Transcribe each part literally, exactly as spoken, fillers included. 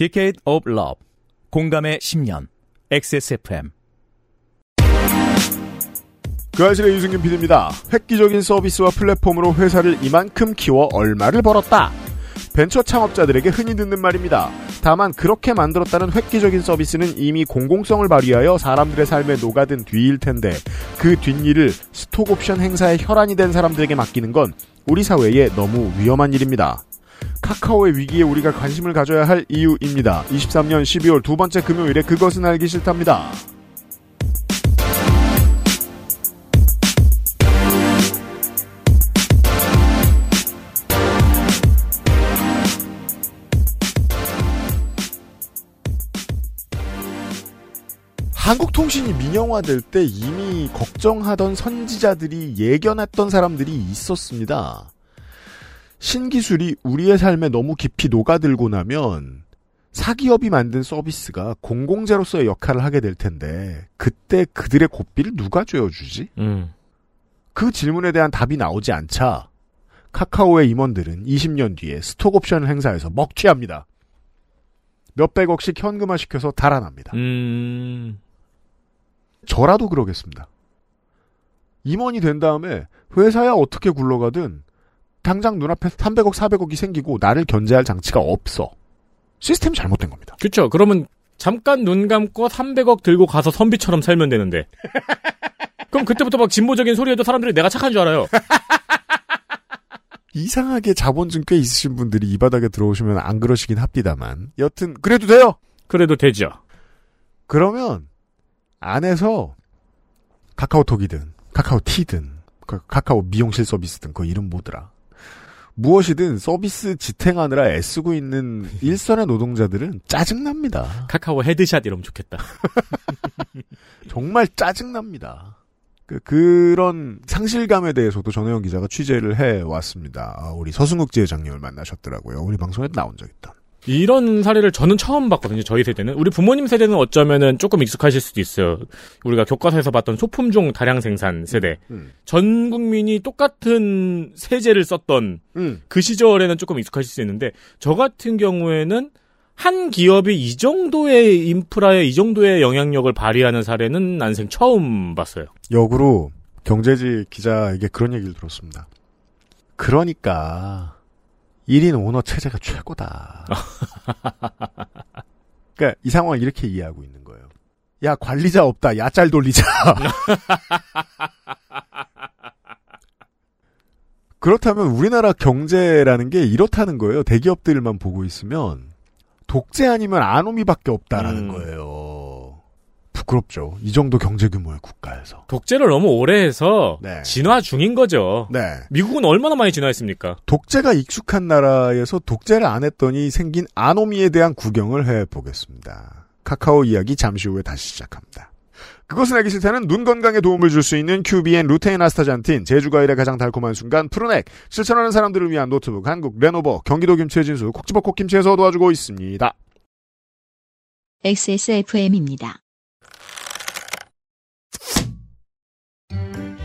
Decade of Love, 공감의 십 년, 엑스에스에프엠. 그 아실의 유승균 피디입니다. 획기적인 서비스와 플랫폼으로 회사를 이만큼 키워 얼마를 벌었다. 벤처 창업자들에게 흔히 듣는 말입니다. 다만 그렇게 만들었다는 획기적인 서비스는 이미 공공성을 발휘하여 사람들의 삶에 녹아든 뒤일 텐데 그 뒷일을 스톡옵션 행사의 혈안이 된 사람들에게 맡기는 건 우리 사회에 너무 위험한 일입니다. 카카오의 위기에 우리가 관심을 가져야 할 이유입니다. 이십삼년 십이월 두 번째 금요일에 그것은 알기 싫답니다. 한국통신이 민영화될 때 이미 걱정하던 선지자들이 예견했던 사람들이 있었습니다. 신기술이 우리의 삶에 너무 깊이 녹아들고 나면 사기업이 만든 서비스가 공공재로서의 역할을 하게 될 텐데 그때 그들의 고삐를 누가 죄어주지? 음. 그 질문에 대한 답이 나오지 않자 카카오의 임원들은 이십 년 뒤에 스톡옵션 행사에서 먹튀합니다. 몇백억씩 현금화시켜서 달아납니다. 음... 저라도 그러겠습니다. 임원이 된 다음에 회사야 어떻게 굴러가든 당장 눈앞에 삼백억, 사백억이 생기고 나를 견제할 장치가 없어. 시스템이 잘못된 겁니다. 그렇죠. 그러면 잠깐 눈 감고 삼백억 들고 가서 선비처럼 살면 되는데 그럼 그때부터 막 진보적인 소리 해도 사람들이 내가 착한 줄 알아요. 이상하게 자본증 꽤 있으신 분들이 이 바닥에 들어오시면 안 그러시긴 합니다만 여튼 그래도 돼요. 그래도 되죠. 그러면 안에서 카카오톡이든 카카오티든 카카오 미용실 서비스든 그 이름 뭐더라. 무엇이든 서비스 지탱하느라 애쓰고 있는 일선의 노동자들은 짜증납니다. 카카오 헤드샷 이러면 좋겠다. 정말 짜증납니다. 그런 상실감에 대해서도 전혜원 기자가 취재를 해왔습니다. 우리 서승욱 지회장님을 만나셨더라고요. 우리 방송에 나온 적 있다. 이런 사례를 저는 처음 봤거든요. 저희 세대는. 우리 부모님 세대는 어쩌면은 조금 익숙하실 수도 있어요. 우리가 교과서에서 봤던 소품종 다량 생산 세대. 음. 전 국민이 똑같은 세제를 썼던 음. 그 시절에는 조금 익숙하실 수 있는데 저 같은 경우에는 한 기업이 이 정도의 인프라에 이 정도의 영향력을 발휘하는 사례는 난생 처음 봤어요. 역으로 경제지 기자에게 그런 얘기를 들었습니다. 그러니까 일 인 오너 체제가 최고다. 그러니까 이 상황을 이렇게 이해하고 있는 거예요. 야, 관리자 없다. 야, 짤 돌리자. 그렇다면 우리나라 경제라는 게 이렇다는 거예요. 대기업들만 보고 있으면. 독재 아니면 아노미밖에 없다라는 음. 거예요. 부끄럽죠. 이 정도 경제 규모의 국가에서. 독재를 너무 오래 해서 네. 진화 중인 거죠. 네. 미국은 얼마나 많이 진화했습니까? 독재가 익숙한 나라에서 독재를 안 했더니 생긴 아노미에 대한 구경을 해보겠습니다. 카카오 이야기 잠시 후에 다시 시작합니다. 그것은 알기 싫다는 눈 건강에 도움을 줄 수 있는 큐비엔 루테인 아스타잔틴, 제주과일의 가장 달콤한 순간 푸르넥, 실천하는 사람들을 위한 노트북 한국 레노버, 경기도 김치의 진수 콕 집어 콕 김치에서 도와주고 있습니다. 엑스에스에프엠입니다.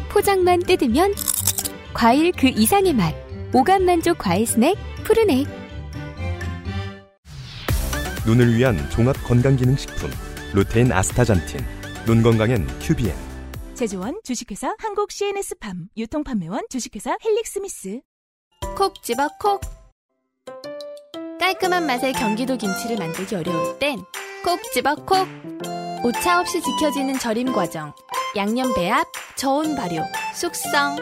포장만 뜯으면 과일 그 이상의 맛, 오감만족 과일 스낵 푸르넥. 눈을 위한 종합건강기능식품 루테인 아스타잔틴. 눈 건강엔 큐비엔. 제조원 주식회사 한국 씨엔에스팜, 유통판매원 주식회사 헬릭스미스. 콕 집어 콕. 깔끔한 맛의 경기도 김치를 만들기 어려울 땐 콕 집어 콕. 오차 없이 지켜지는 절임 과정, 양념 배합, 저온 발효, 숙성.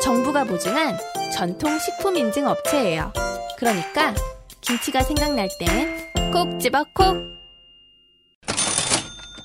정부가 보증한 전통 식품 인증 업체예요. 그러니까 김치가 생각날 땐 콕 집어 콕.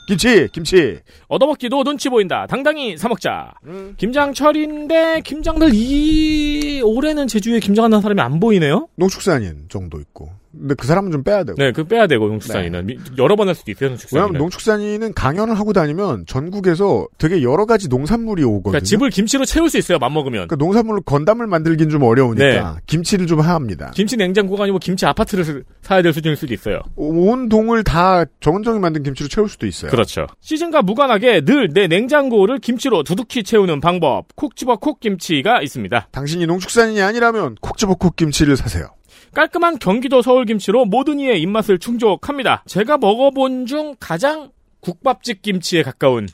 김치, 김치. 얻어먹기도 눈치 보인다. 당당히 사먹자. 음. 김장철인데 김장들 이 올해는 제주에 김장하는 사람이 안 보이네요. 농축산인 정도 있고. 근데 그 사람은 좀 빼야 되고. 네, 그 빼야 되고 농축산인은. 네. 여러 번 할 수도 있어요. 농축산인은. 왜냐하면 농축산인은 강연을 하고 다니면 전국에서 되게 여러 가지 농산물이 오거든요. 그러니까 집을 김치로 채울 수 있어요. 맘먹으면. 그러니까 농산물로 건담을 만들긴 좀 어려우니까 네. 김치를 좀 합니다. 김치 냉장고가 아니고 김치 아파트를 사야 될 수준일 수도 있어요. 온 동을 다 정은정이 만든 김치로 채울 수도 있어요. 그렇죠. 시즌과 무관하게 늘 내 냉장고를 김치로 두둑히 채우는 방법. 콕 집어 콕 김치가 있습니다. 당신이 농축산인이 아니라면 콕 집어 콕 김치를 사세요. 깔끔한 경기도 서울김치로 모든 이의 입맛을 충족합니다. 제가 먹어본 중 가장 국밥집 김치에 가까운,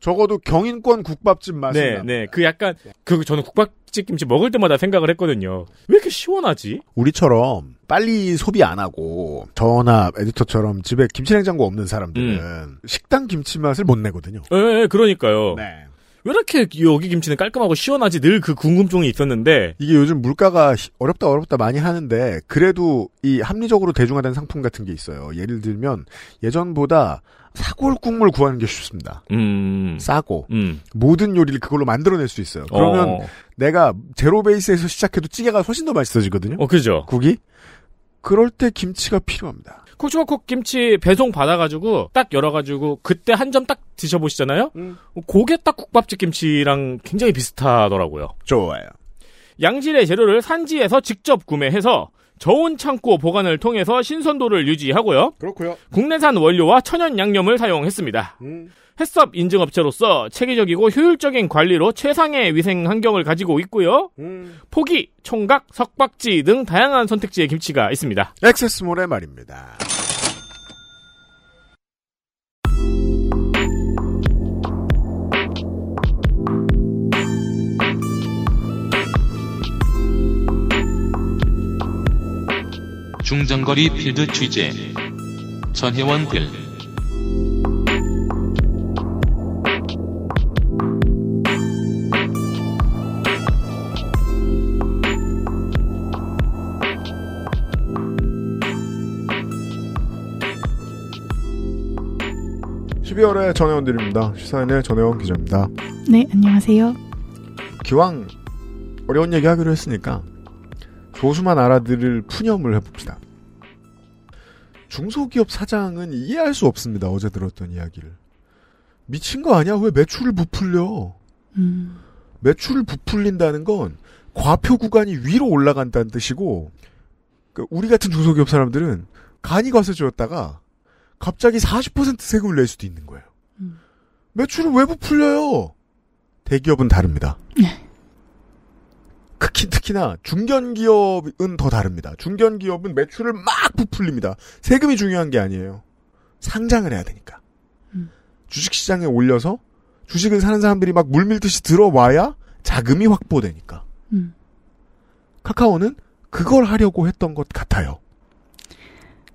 적어도 경인권 국밥집 맛입니다. 네, 네. 그 약간 그 저는 국밥집 김치 먹을 때마다 생각을 했거든요. 왜 이렇게 시원하지? 우리처럼 빨리 소비 안 하고 저나 에디터처럼 집에 김치냉장고 없는 사람들은 음. 식당 김치 맛을 못 내거든요. 네, 그러니까요. 네. 왜 이렇게 여기 김치는 깔끔하고 시원하지? 늘 그 궁금증이 있었는데, 이게 요즘 물가가 어렵다 어렵다 많이 하는데 그래도 이 합리적으로 대중화된 상품 같은 게 있어요. 예를 들면 예전보다 사골 국물 구하는 게 쉽습니다. 음. 싸고 음. 모든 요리를 그걸로 만들어낼 수 있어요. 그러면 어. 내가 제로 베이스에서 시작해도 찌개가 훨씬 더 맛있어지거든요. 어, 그죠. 국이. 그럴 때 김치가 필요합니다. 콕치마콕 김치 배송 받아가지고 딱 열어가지고 그때 한 점 딱 드셔보시잖아요. 음. 그게 딱 국밥집 김치랑 굉장히 비슷하더라고요. 좋아요. 양질의 재료를 산지에서 직접 구매해서 저온 창고 보관을 통해서 신선도를 유지하고요. 그렇고요. 국내산 원료와 천연 양념을 사용했습니다. 음. 햇섭 인증업체로서 체계적이고 효율적인 관리로 최상의 위생 환경을 가지고 있고요. 음. 포기, 총각, 석박지 등 다양한 선택지의 김치가 있습니다. 액세스몰의 말입니다. 중장거리 필드 취재 전혜원 글. 십이월에 전혜원 드립니다. 시사인의 전혜원 기자입니다. 네, 안녕하세요. 기왕 어려운 얘기하기로 했으니까 조수만 알아들을 푸념을 해봅시다. 중소기업 사장은 이해할 수 없습니다. 어제 들었던 이야기를. 미친 거 아니야? 왜 매출을 부풀려? 음. 매출을 부풀린다는 건 과표 구간이 위로 올라간다는 뜻이고, 그러니까 우리 같은 중소기업 사람들은 간이 과세주였다가 갑자기 사십 퍼센트 세금을 낼 수도 있는 거예요. 음. 매출은 왜 부풀려요? 대기업은 다릅니다. 네. 특히, 특히나 중견기업은 더 다릅니다. 중견기업은 매출을 막 부풀립니다. 세금이 중요한 게 아니에요. 상장을 해야 되니까. 음. 주식시장에 올려서 주식을 사는 사람들이 막 물밀듯이 들어와야 자금이 확보되니까. 음. 카카오는 그걸 하려고 했던 것 같아요.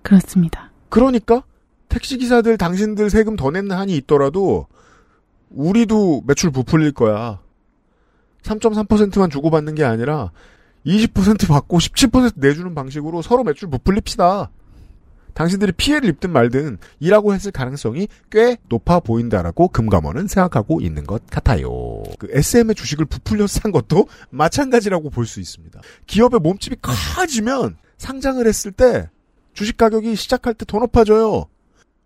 그렇습니다. 그러니까 택시기사들 당신들 세금 더 낸 한이 있더라도 우리도 매출 부풀릴 거야. 삼 점 삼 퍼센트만 주고받는 게 아니라 이십 퍼센트 받고 십칠 퍼센트 내주는 방식으로 서로 매출 부풀립시다. 당신들이 피해를 입든 말든 이라고 했을 가능성이 꽤 높아 보인다라고 금감원은 생각하고 있는 것 같아요. 그 에스엠의 주식을 부풀려서 산 것도 마찬가지라고 볼 수 있습니다. 기업의 몸집이 커지면 상장을 했을 때 주식 가격이 시작할 때 더 높아져요.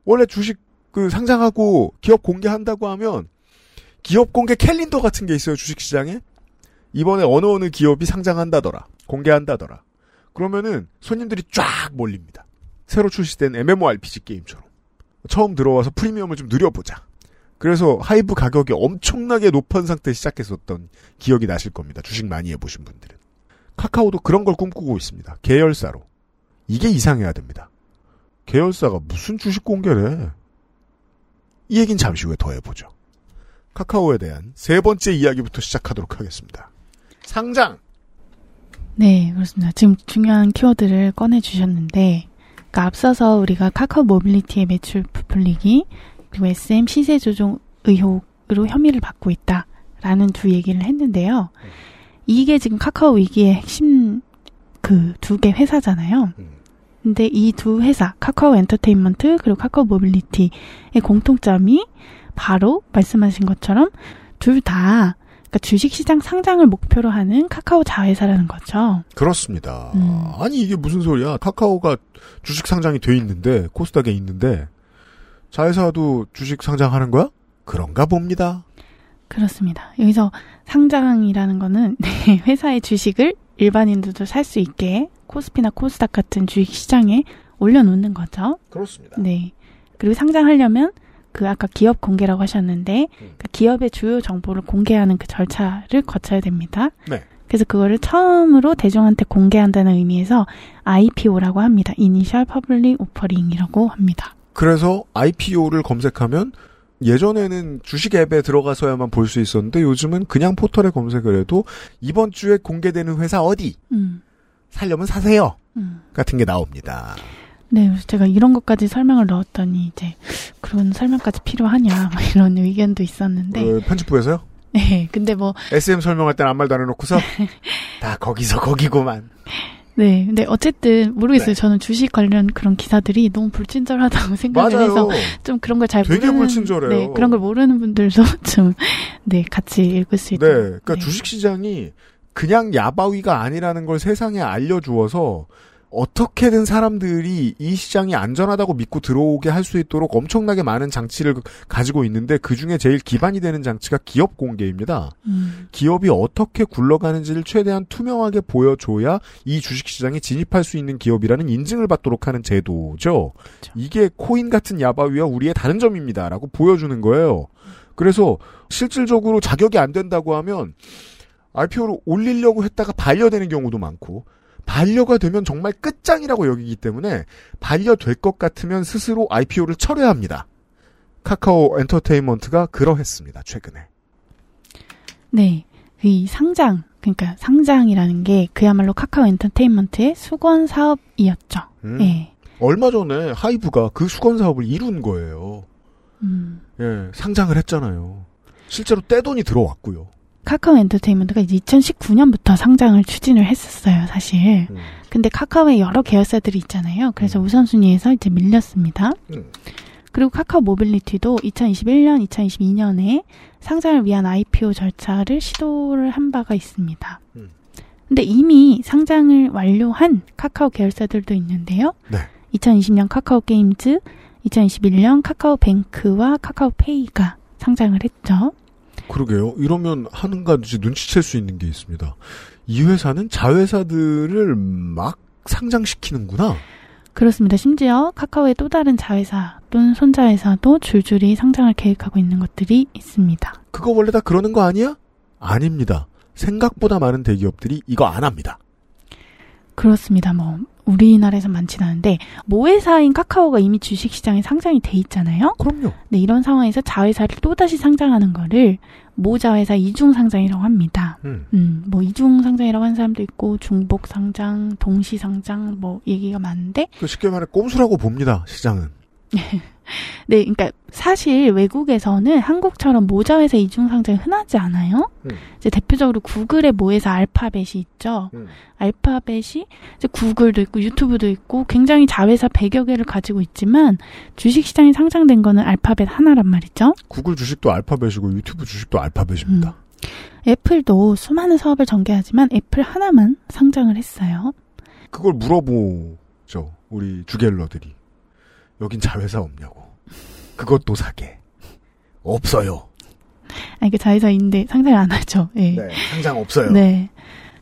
원래 주식 그 상장하고 기업 공개한다고 하면 기업 공개 캘린더 같은 게 있어요. 주식시장에. 이번에 어느 어느 기업이 상장한다더라. 공개한다더라. 그러면은 손님들이 쫙 몰립니다. 새로 출시된 엠엠오알피지 게임처럼. 처음 들어와서 프리미엄을 좀 늘려보자. 그래서 하이브 가격이 엄청나게 높은 상태에 시작했었던 기억이 나실 겁니다. 주식 많이 해보신 분들은. 카카오도 그런 걸 꿈꾸고 있습니다. 계열사로. 이게 이상해야 됩니다. 계열사가 무슨 주식 공개래. 이 얘기는 잠시 후에 더 해보죠. 카카오에 대한 세 번째 이야기부터 시작하도록 하겠습니다. 상장! 네, 그렇습니다. 지금 중요한 키워드를 꺼내주셨는데, 그러니까 앞서서 우리가 카카오 모빌리티의 매출 부풀리기, 그리고 에스엠 시세 조종 의혹으로 혐의를 받고 있다라는 두 얘기를 했는데요. 이게 지금 카카오 위기의 핵심 그 두 개 회사잖아요. 근데 이 두 회사, 카카오 엔터테인먼트 그리고 카카오 모빌리티의 공통점이 바로 말씀하신 것처럼 둘 다 그러니까 주식시장 상장을 목표로 하는 카카오 자회사라는 거죠. 그렇습니다. 음. 아니 이게 무슨 소리야. 카카오가 주식 상장이 돼 있는데, 코스닥에 있는데 자회사도 주식 상장하는 거야? 그런가 봅니다. 그렇습니다. 여기서 상장이라는 거는 회사의 주식을 일반인들도 살 수 있게 코스피나 코스닥 같은 주식시장에 올려놓는 거죠. 그렇습니다. 네. 그리고 상장하려면 그 아까 기업 공개라고 하셨는데 음. 그 기업의 주요 정보를 공개하는 그 절차를 거쳐야 됩니다. 네. 그래서 그거를 처음으로 대중한테 공개한다는 의미에서 아이피오라고 합니다. 이니셜 퍼블릭 오퍼링이라고 합니다. 그래서 아이피오를 검색하면 예전에는 주식 앱에 들어가서야만 볼 수 있었는데 요즘은 그냥 포털에 검색을 해도 이번 주에 공개되는 회사 어디? 음. 살려면 사세요. 음. 같은 게 나옵니다. 네, 그래서 제가 이런 것까지 설명을 넣었더니 이제 그런 설명까지 필요하냐 막 이런 의견도 있었는데. 어, 편집부에서요? 네, 근데 뭐 에스엠 설명할 땐 아무 말도 안 해놓고서 다 거기서 거기고만. 네, 근데 어쨌든 모르겠어요. 네. 저는 주식 관련 그런 기사들이 너무 불친절하다고 생각을 맞아요. 해서 좀 그런 걸 잘 모르는 되게 불친절해요. 네, 그런 걸 모르는 분들도 좀 네 같이 읽을 수 있도록. 네, 그러니까 네. 주식 시장이 그냥 야바위가 아니라는 걸 세상에 알려주어서. 어떻게든 사람들이 이 시장이 안전하다고 믿고 들어오게 할 수 있도록 엄청나게 많은 장치를 가지고 있는데 그중에 제일 기반이 되는 장치가 기업 공개입니다. 음. 기업이 어떻게 굴러가는지를 최대한 투명하게 보여줘야 이 주식시장에 진입할 수 있는 기업이라는 인증을 받도록 하는 제도죠. 그렇죠. 이게 코인 같은 야바위와 우리의 다른 점입니다. 라고 보여주는 거예요. 그래서 실질적으로 자격이 안 된다고 하면 아이피오로 올리려고 했다가 반려되는 경우도 많고 반려가 되면 정말 끝장이라고 여기기 때문에 반려될 것 같으면 스스로 아이피오를 철회합니다. 카카오 엔터테인먼트가 그러했습니다. 최근에. 네. 이 상장, 그러니까 상장이라는 게 그야말로 카카오 엔터테인먼트의 수건 사업이었죠. 음, 예. 얼마 전에 하이브가 그 수건 사업을 이룬 거예요. 음. 예, 상장을 했잖아요. 실제로 떼돈이 들어왔고요. 카카오 엔터테인먼트가 이천십구년부터 상장을 추진을 했었어요, 사실. 음. 근데 카카오에 여러 계열사들이 있잖아요. 그래서 음. 우선순위에서 이제 밀렸습니다. 음. 그리고 카카오 모빌리티도 이천이십일년, 이천이십이년에 상장을 위한 아이피오 절차를 시도를 한 바가 있습니다. 음. 근데 이미 상장을 완료한 카카오 계열사들도 있는데요. 네. 이천이십년 카카오 게임즈, 이천이십일년 카카오뱅크와 카카오페이가 상장을 했죠. 그러게요. 이러면 하는가든지 눈치챌 수 있는 게 있습니다. 이 회사는 자회사들을 막 상장시키는구나. 그렇습니다. 심지어 카카오의 또 다른 자회사 또는 손자회사도 줄줄이 상장을 계획하고 있는 것들이 있습니다. 그거 원래 다 그러는 거 아니야? 아닙니다. 생각보다 많은 대기업들이 이거 안 합니다. 그렇습니다. 뭐 우리나라에선 많진 않은데 모회사인 카카오가 이미 주식시장에 상장이 돼 있잖아요. 그럼요. 네, 이런 상황에서 자회사를 또다시 상장하는 거를 모자회사 이중상장이라고 합니다. 음. 음, 뭐 이중상장이라고 하는 사람도 있고 중복상장, 동시상장 뭐 얘기가 많은데 쉽게 말해 꼼수라고 봅니다. 시장은. 네, 그러니까 사실 외국에서는 한국처럼 모자회사 이중상장이 흔하지 않아요. 음. 이제 대표적으로 구글의 모회사 알파벳이 있죠. 음. 알파벳이 이제 구글도 있고 유튜브도 있고 굉장히 자회사 백여 개를 가지고 있지만 주식시장에 상장된 거는 알파벳 하나란 말이죠. 구글 주식도 알파벳이고 유튜브 주식도 알파벳입니다. 음. 애플도 수많은 사업을 전개하지만 애플 하나만 상장을 했어요. 그걸 물어보죠. 우리 주갤러들이. 여긴 자회사 없냐고. 그것도 사게. 없어요. 아니, 그 자회사인데 상장을 안 하죠. 예. 네, 상장 없어요. 네.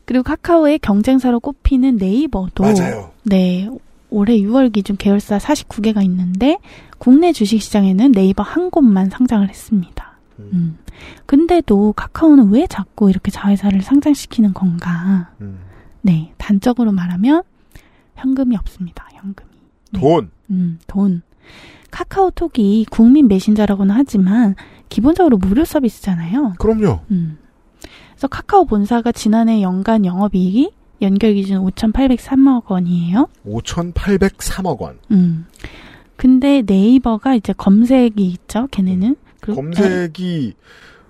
그리고 카카오의 경쟁사로 꼽히는 네이버도. 맞아요. 네. 올해 유월 기준 계열사 사십구 개가 있는데, 국내 주식시장에는 네이버 한 곳만 상장을 했습니다. 음. 음. 근데도 카카오는 왜 자꾸 이렇게 자회사를 상장시키는 건가. 음. 네. 단적으로 말하면, 현금이 없습니다. 현금이. 네. 돈. 음, 돈. 카카오톡이 국민 메신저라고는 하지만 기본적으로 무료 서비스잖아요. 그럼요. 음. 그래서 카카오 본사가 지난해 연간 영업이익이 연결 기준 오천팔백삼억 원이에요. 오천팔백삼억 원. 음. 근데 네이버가 이제 검색이 있죠, 걔네는. 음. 검색이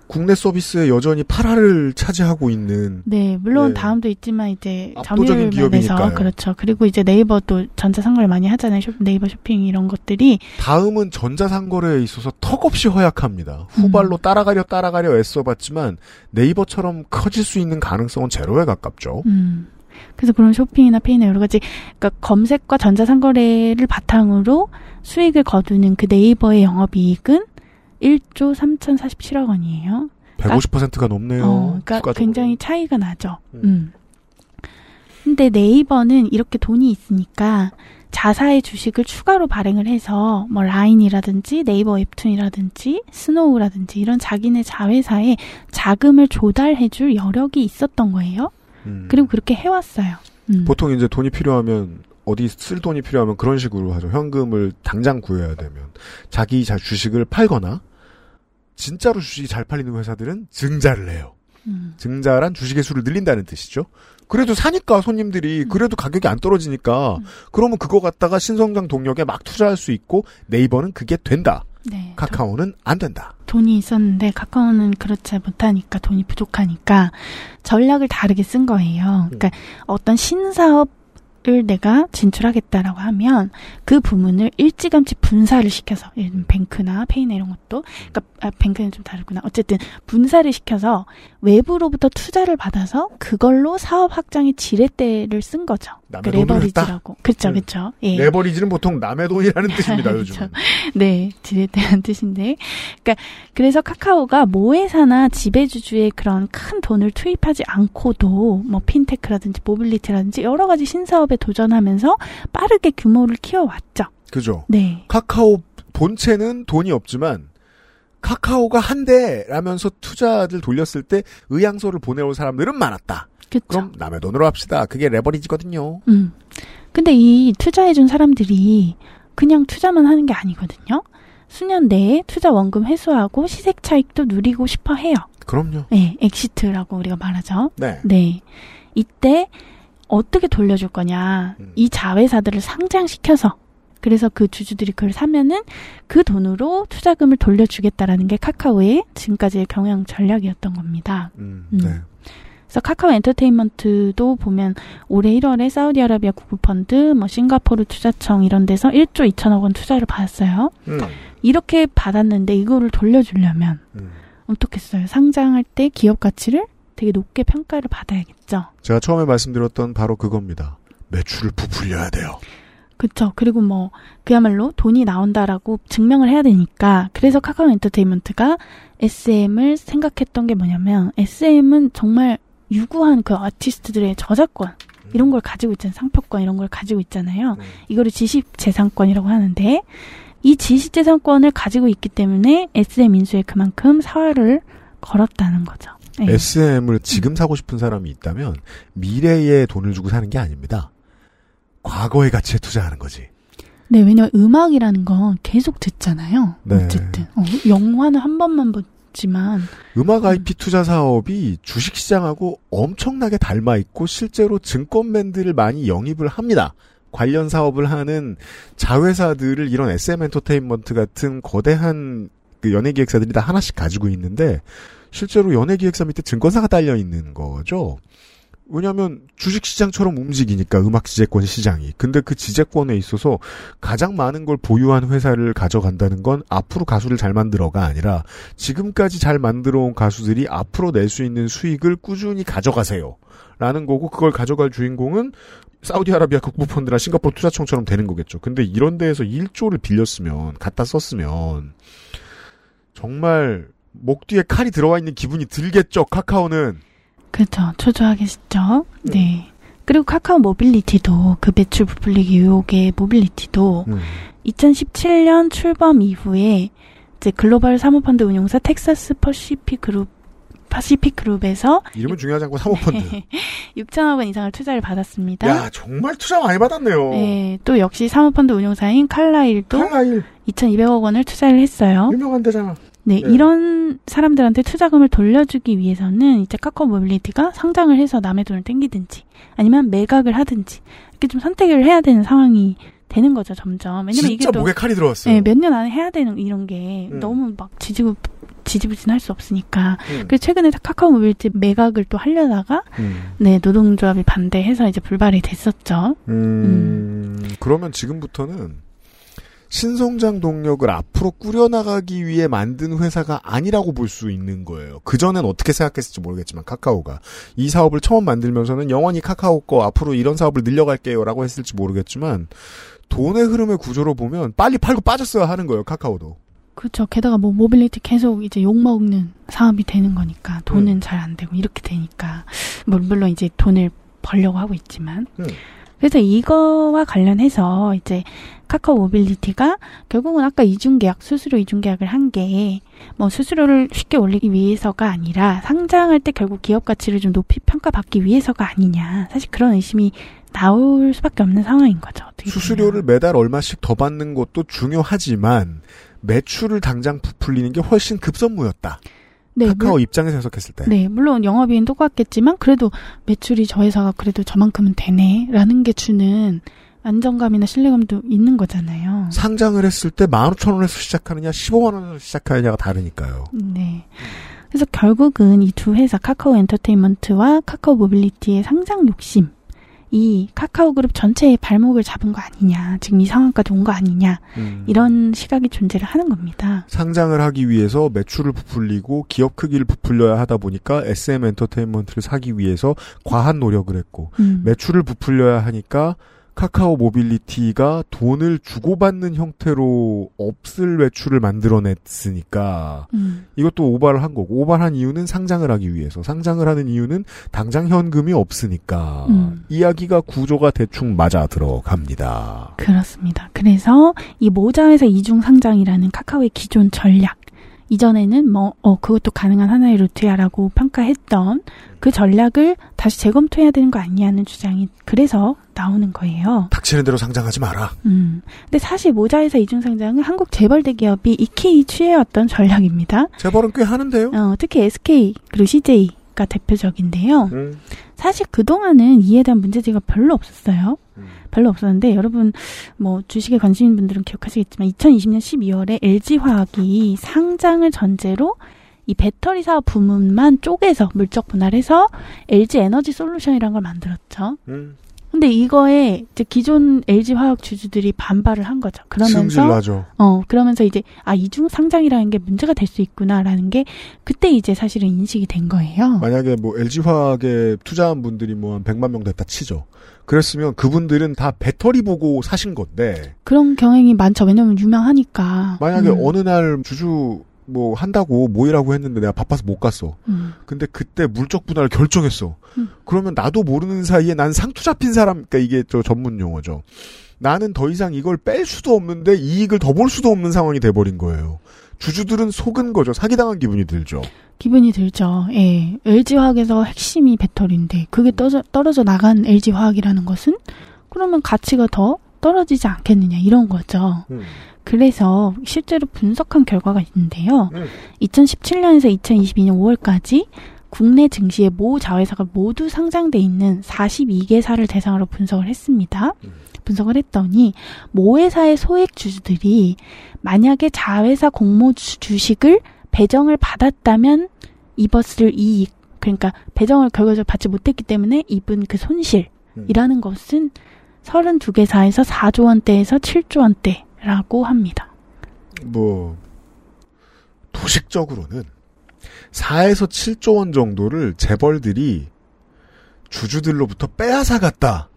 국내 서비스에 여전히 팔 화를 차지하고 있는. 네, 물론 네. 다음도 있지만 이제 압도적인 기업이니까요. 그렇죠. 그리고 이제 네이버도 전자상거래 많이 하잖아요. 쇼, 네이버 쇼핑 이런 것들이. 다음은 전자상거래에 있어서 턱없이 허약합니다. 후발로 음. 따라가려 따라가려 애써봤지만 네이버처럼 커질 수 있는 가능성은 제로에 가깝죠. 음. 그래서 그런 쇼핑이나 페이나 여러 가지, 그러니까 검색과 전자상거래를 바탕으로 수익을 거두는 그 네이버의 영업이익은 일조 삼천사십칠억 원이에요. 백오십 퍼센트가 넘네요. 어, 그러니까 굉장히 차이가 나죠. 음. 음. 근데 네이버는 이렇게 돈이 있으니까 자사의 주식을 추가로 발행을 해서 뭐 라인이라든지 네이버 웹툰이라든지 스노우라든지 이런 자기네 자회사에 자금을 조달해줄 여력이 있었던 거예요. 음. 그리고 그렇게 해왔어요. 음. 보통 이제 돈이 필요하면 어디 쓸 돈이 필요하면 그런 식으로 하죠. 현금을 당장 구해야 되면 자기 자 주식을 팔거나 진짜로 주식이 잘 팔리는 회사들은 증자를 해요. 음. 증자란 주식의 수를 늘린다는 뜻이죠. 그래도 사니까 손님들이 그래도 가격이 안 떨어지니까 음. 그러면 그거 갖다가 신성장 동력에 막 투자할 수 있고 네이버는 그게 된다. 네, 카카오는 안 된다. 돈이 있었는데 카카오는 그렇지 못하니까 돈이 부족하니까 전략을 다르게 쓴 거예요. 그러니까 음. 어떤 신사업을 내가 진출하겠다라고 하면 그 부문을 일찌감치 분사를 시켜서 예를 들면 뱅크나 페이나 이런 것도 그러니까 아, 뱅크는 좀 다르구나. 어쨌든 분사를 시켜서 외부로부터 투자를 받아서 그걸로 사업 확장의 지렛대를 쓴 거죠. 그 레버리지라고. 그렇죠, 네. 그렇죠. 예. 레버리지는 보통 남의 돈이라는 뜻입니다, 요즘. 그렇죠. 네, 지렛대라는 뜻인데. 그러니까 그래서 카카오가 모회사나 지배주주의 그런 큰 돈을 투입하지 않고도 뭐 핀테크라든지 모빌리티라든지 여러 가지 신사업에 도전하면서 빠르게 규모를 키워왔죠. 그죠. 네. 카카오 본체는 돈이 없지만. 카카오가 한대라면서 투자를 돌렸을 때 의향서를 보내올 사람들은 많았다. 그쵸. 그럼 남의 돈으로 합시다. 그게 레버리지거든요. 음. 근데 이 투자해준 사람들이 그냥 투자만 하는 게 아니거든요. 수년 내에 투자 원금 회수하고 시색 차익도 누리고 싶어 해요. 그럼요. 네, 엑시트라고 우리가 말하죠. 네. 네. 이때 어떻게 돌려줄 거냐. 음. 이 자회사들을 상장시켜서. 그래서 그 주주들이 그걸 사면은 그 돈으로 투자금을 돌려주겠다라는 게 카카오의 지금까지의 경영 전략이었던 겁니다. 음, 음. 네. 그래서 카카오 엔터테인먼트도 보면 올해 일월에 사우디아라비아 구글 펀드, 뭐 싱가포르 투자청 이런 데서 일조 이천억 원 투자를 받았어요. 음. 이렇게 받았는데 이거를 돌려주려면 음. 어떻겠어요? 상장할 때 기업 가치를 되게 높게 평가를 받아야겠죠. 제가 처음에 말씀드렸던 바로 그겁니다. 매출을 부풀려야 돼요. 그렇죠. 그리고 뭐 그야말로 돈이 나온다라고 증명을 해야 되니까 그래서 카카오 엔터테인먼트가 에스엠을 생각했던 게 뭐냐면 에스엠은 정말 유구한 그 아티스트들의 저작권 이런 걸 가지고 있잖아요. 상표권 이런 걸 가지고 있잖아요. 이거를 지식재산권이라고 하는데 이 지식재산권을 가지고 있기 때문에 에스엠 인수에 그만큼 사활을 걸었다는 거죠. 네. 에스엠을 지금 사고 싶은 사람이 있다면 미래에 돈을 주고 사는 게 아닙니다. 과거의 가치에 투자하는 거지. 네, 왜냐면 음악이라는 건 계속 듣잖아요. 네. 어쨌든 어, 영화는 한 번만 보지만 음악 아이피 음. 투자 사업이 주식시장하고 엄청나게 닮아 있고 실제로 증권맨들을 많이 영입을 합니다. 관련 사업을 하는 자회사들을 이런 에스엠 엔터테인먼트 같은 거대한 그 연예기획사들이 다 하나씩 가지고 있는데 실제로 연예기획사 밑에 증권사가 딸려 있는 거죠. 왜냐하면 주식시장처럼 움직이니까 음악지재권 시장이. 근데 그 지재권에 있어서 가장 많은 걸 보유한 회사를 가져간다는 건 앞으로 가수를 잘 만들어가 아니라 지금까지 잘 만들어온 가수들이 앞으로 낼 수 있는 수익을 꾸준히 가져가세요. 라는 거고 그걸 가져갈 주인공은 사우디아라비아 국부펀드나 싱가포르 투자청처럼 되는 거겠죠. 근데 이런 데에서 일조를 빌렸으면 갖다 썼으면 정말 목 뒤에 칼이 들어와 있는 기분이 들겠죠. 카카오는. 그렇죠. 초조하겠죠. 네. 그리고 카카오 모빌리티도 그 매출 부풀리기 의혹의 모빌리티도 음. 이천십칠년 출범 이후에 이제 글로벌 사모펀드 운용사 텍사스 퍼시픽 그룹 퍼시픽 그룹에서 이름은 중요하지 않고 사모펀드 육천억 원 이상을 투자를 받았습니다. 야, 정말 투자 많이 받았네요. 네. 또 역시 사모펀드 운용사인 칼라일도 칼라일. 이천이백억 원을 투자를 했어요. 유명한 데잖아. 네, 네, 이런 사람들한테 투자금을 돌려주기 위해서는 이제 카카오 모빌리티가 상장을 해서 남의 돈을 땡기든지 아니면 매각을 하든지 이렇게 좀 선택을 해야 되는 상황이 되는 거죠, 점점. 왜냐면 진짜 이게 또, 목에 칼이 들어왔어요. 네, 몇 년 안에 해야 되는 이런 게 음. 너무 막 지지고 지지부진할 수 없으니까. 음. 그래서 최근에 카카오 모빌리티 매각을 또 하려다가 음. 네, 노동조합이 반대해서 이제 불발이 됐었죠. 음. 음. 그러면 지금부터는. 신성장 동력을 앞으로 꾸려나가기 위해 만든 회사가 아니라고 볼 수 있는 거예요. 그전엔 어떻게 생각했을지 모르겠지만 카카오가 이 사업을 처음 만들면서는 영원히 카카오 거 앞으로 이런 사업을 늘려갈게요 라고 했을지 모르겠지만 돈의 흐름의 구조로 보면 빨리 팔고 빠졌어야 하는 거예요. 카카오도. 그렇죠. 게다가 뭐 모빌리티 계속 이제 욕먹는 사업이 되는 거니까 돈은 음. 잘 안 되고 이렇게 되니까 물론 이제 돈을 벌려고 하고 있지만 음. 그래서 이거와 관련해서 이제 카카오 모빌리티가 결국은 아까 이중계약, 수수료 이중계약을 한 게 뭐 수수료를 쉽게 올리기 위해서가 아니라 상장할 때 결국 기업 가치를 좀 높이 평가받기 위해서가 아니냐. 사실 그런 의심이 나올 수밖에 없는 상황인 거죠. 수수료를 매달 얼마씩 더 받는 것도 중요하지만 매출을 당장 부풀리는 게 훨씬 급선무였다. 네, 카카오 물, 입장에서 해석했을 때. 네, 물론 영업이익은 똑같겠지만 그래도 매출이 저 회사가 그래도 저만큼은 되네라는 게 주는 안정감이나 신뢰감도 있는 거잖아요. 상장을 했을 때 만 오천 원에서 시작하느냐 십오만 원에서 시작하느냐가 다르니까요. 네. 그래서 결국은 이 두 회사 카카오 엔터테인먼트와 카카오 모빌리티의 상장 욕심 이 카카오 그룹 전체의 발목을 잡은 거 아니냐, 지금 이 상황까지 온 거 아니냐, 음. 이런 시각이 존재를 하는 겁니다. 상장을 하기 위해서 매출을 부풀리고 기업 크기를 부풀려야 하다 보니까 에스엠 엔터테인먼트를 사기 위해서 과한 노력을 했고 음. 매출을 부풀려야 하니까 카카오 모빌리티가 돈을 주고받는 형태로 없을 매출을 만들어냈으니까 음. 이것도 오바를 한 거고 오바한 이유는 상장을 하기 위해서 상장을 하는 이유는 당장 현금이 없으니까 음. 이야기가 구조가 대충 맞아 들어갑니다. 그렇습니다. 그래서 이 모자회사 이중상장이라는 카카오의 기존 전략 이전에는 뭐 어, 그것도 가능한 하나의 루트야라고 평가했던 그 전략을 다시 재검토해야 되는 거 아니냐는 주장이 그래서 나오는 거예요. 닥치는 대로 상장하지 마라. 음. 근데 사실 모자회사 이중상장은 한국 재벌 대기업이 익히 취해왔던 전략입니다. 재벌은 꽤 하는데요. 어, 특히 에스케이 그리고 씨제이가 대표적인데요. 음. 사실 그동안은 이에 대한 문제제기가 별로 없었어요. 음. 별로 없었는데 여러분 뭐 주식에 관심 있는 분들은 기억하시겠지만 이천이십년 십이월에 엘지화학이 상장을 전제로 이 배터리 사업 부문만 쪼개서 물적 분할해서 엘지에너지솔루션이라는 걸 만들었죠. 음. 근데 이거에 이제 기존 엘지화학 주주들이 반발을 한 거죠. 그러면서 승질나죠. 어, 그러면서 이제 아, 이중 상장이라는 게 문제가 될 수 있구나라는 게 그때 이제 사실은 인식이 된 거예요. 만약에 뭐 엘지화학에 투자한 분들이 뭐 한 백만 명 됐다 치죠. 그랬으면 그분들은 다 배터리 보고 사신 건데 그런 경향이 많죠. 왜냐면 유명하니까. 만약에 음. 어느 날 주주 뭐 한다고 모이라고 했는데 내가 바빠서 못 갔어. 음. 근데 그때 물적 분할을 결정했어. 음. 그러면 나도 모르는 사이에 난 상투 잡힌 사람, 그러니까 이게 저 전문 용어죠. 나는 더 이상 이걸 뺄 수도 없는데 이익을 더 볼 수도 없는 상황이 돼버린 거예요. 주주들은 속은 거죠. 사기당한 기분이 들죠. 기분이 들죠. 예. 엘지화학에서 핵심이 배터리인데 그게 떨어져, 떨어져 나간 엘지화학이라는 것은 그러면 가치가 더 떨어지지 않겠느냐 이런 거죠. 음. 그래서 실제로 분석한 결과가 있는데요. 음. 이천십칠년에서 이천이십이년 오월까지 국내 증시의 모 자회사가 모두 상장돼 있는 마흔두 개사를 대상으로 분석을 했습니다. 음. 분석을 했더니 모 회사의 소액 주주들이 만약에 자회사 공모 주식을 배정을 받았다면 입었을 이익, 그러니까 배정을 결과적으로 받지 못했기 때문에 입은 그 손실이라는 음. 것은 서른두 개사에서 사조 원대에서 칠조 원대 라고 합니다. 뭐 도식적으로는 사에서 칠조 원 정도를 재벌들이 주주들로부터 빼앗아갔다라는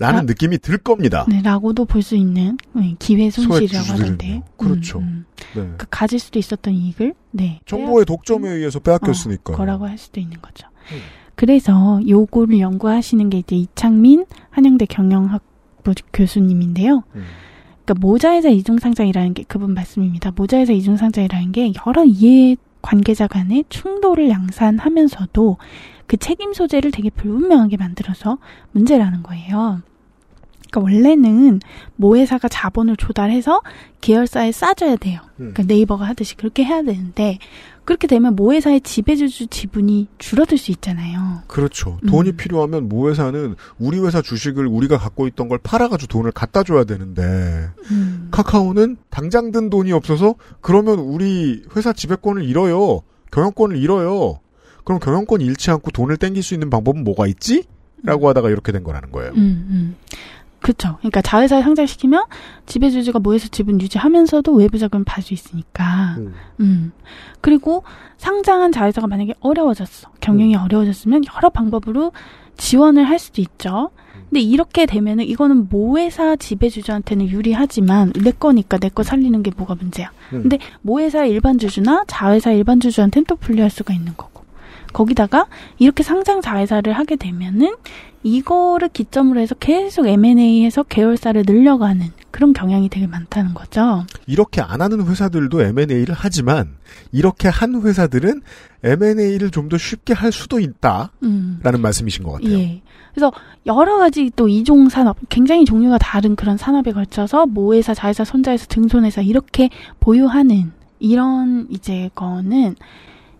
라, 느낌이 들 겁니다. 네, 라고도 볼 수 있는 기회 손실이라고 하는데. 그렇죠. 음, 음. 네. 그 가질 수도 있었던 이익을 네, 정보의 독점에 의해서 빼앗겼으니까. 어, 거라고 할 수도 있는 거죠. 음. 그래서 요거를 연구하시는 게 이제 이창민 한양대 경영학부 교수님인데요. 음. 그러니까 모자회사 이중상장이라는 게 그분 말씀입니다. 모자회사 이중상장이라는 게 여러 이해 관계자 간의 충돌을 양산하면서도 그 책임 소재를 되게 불분명하게 만들어서 문제라는 거예요. 그러니까 원래는 모 회사가 자본을 조달해서 계열사에 싸줘야 돼요. 그러니까 네이버가 하듯이 그렇게 해야 되는데 그렇게 되면 모 회사의 지배주주 지분이 줄어들 수 있잖아요. 그렇죠. 돈이 음. 필요하면 모 회사는 우리 회사 주식을 우리가 갖고 있던 걸 팔아가지고 돈을 갖다 줘야 되는데 음. 카카오는 당장 든 돈이 없어서 그러면 우리 회사 지배권을 잃어요. 경영권을 잃어요. 그럼 경영권 잃지 않고 돈을 땡길 수 있는 방법은 뭐가 있지? 라고 하다가 이렇게 된 거라는 거예요. 음, 음. 그렇죠. 그러니까 자회사에 상장시키면 지배주주가 모회사 지분 유지하면서도 외부 자금을 받을 수 있으니까. 음. 음. 그리고 상장한 자회사가 만약에 어려워졌어. 경영이 음. 어려워졌으면 여러 방법으로 지원을 할 수도 있죠. 음. 근데 이렇게 되면은 이거는 모회사 지배주주한테는 유리하지만 내 거니까 내 거 살리는 게 뭐가 문제야. 음. 근데 모회사 일반 주주나 자회사 일반 주주한테는 또 불리할 수가 있는 거고. 거기다가 이렇게 상장 자회사를 하게 되면은 이거를 기점으로 해서 계속 엠 앤 에이에서 계열사를 늘려가는 그런 경향이 되게 많다는 거죠. 이렇게 안 하는 회사들도 엠 앤 에이를 하지만 이렇게 한 회사들은 엠 앤 에이를 좀 더 쉽게 할 수도 있다라는 음. 말씀이신 것 같아요. 예. 그래서 여러 가지 또 이종 산업, 굉장히 종류가 다른 그런 산업에 걸쳐서 모회사, 자회사, 손자회사, 등손회사 이렇게 보유하는 이런 이제 거는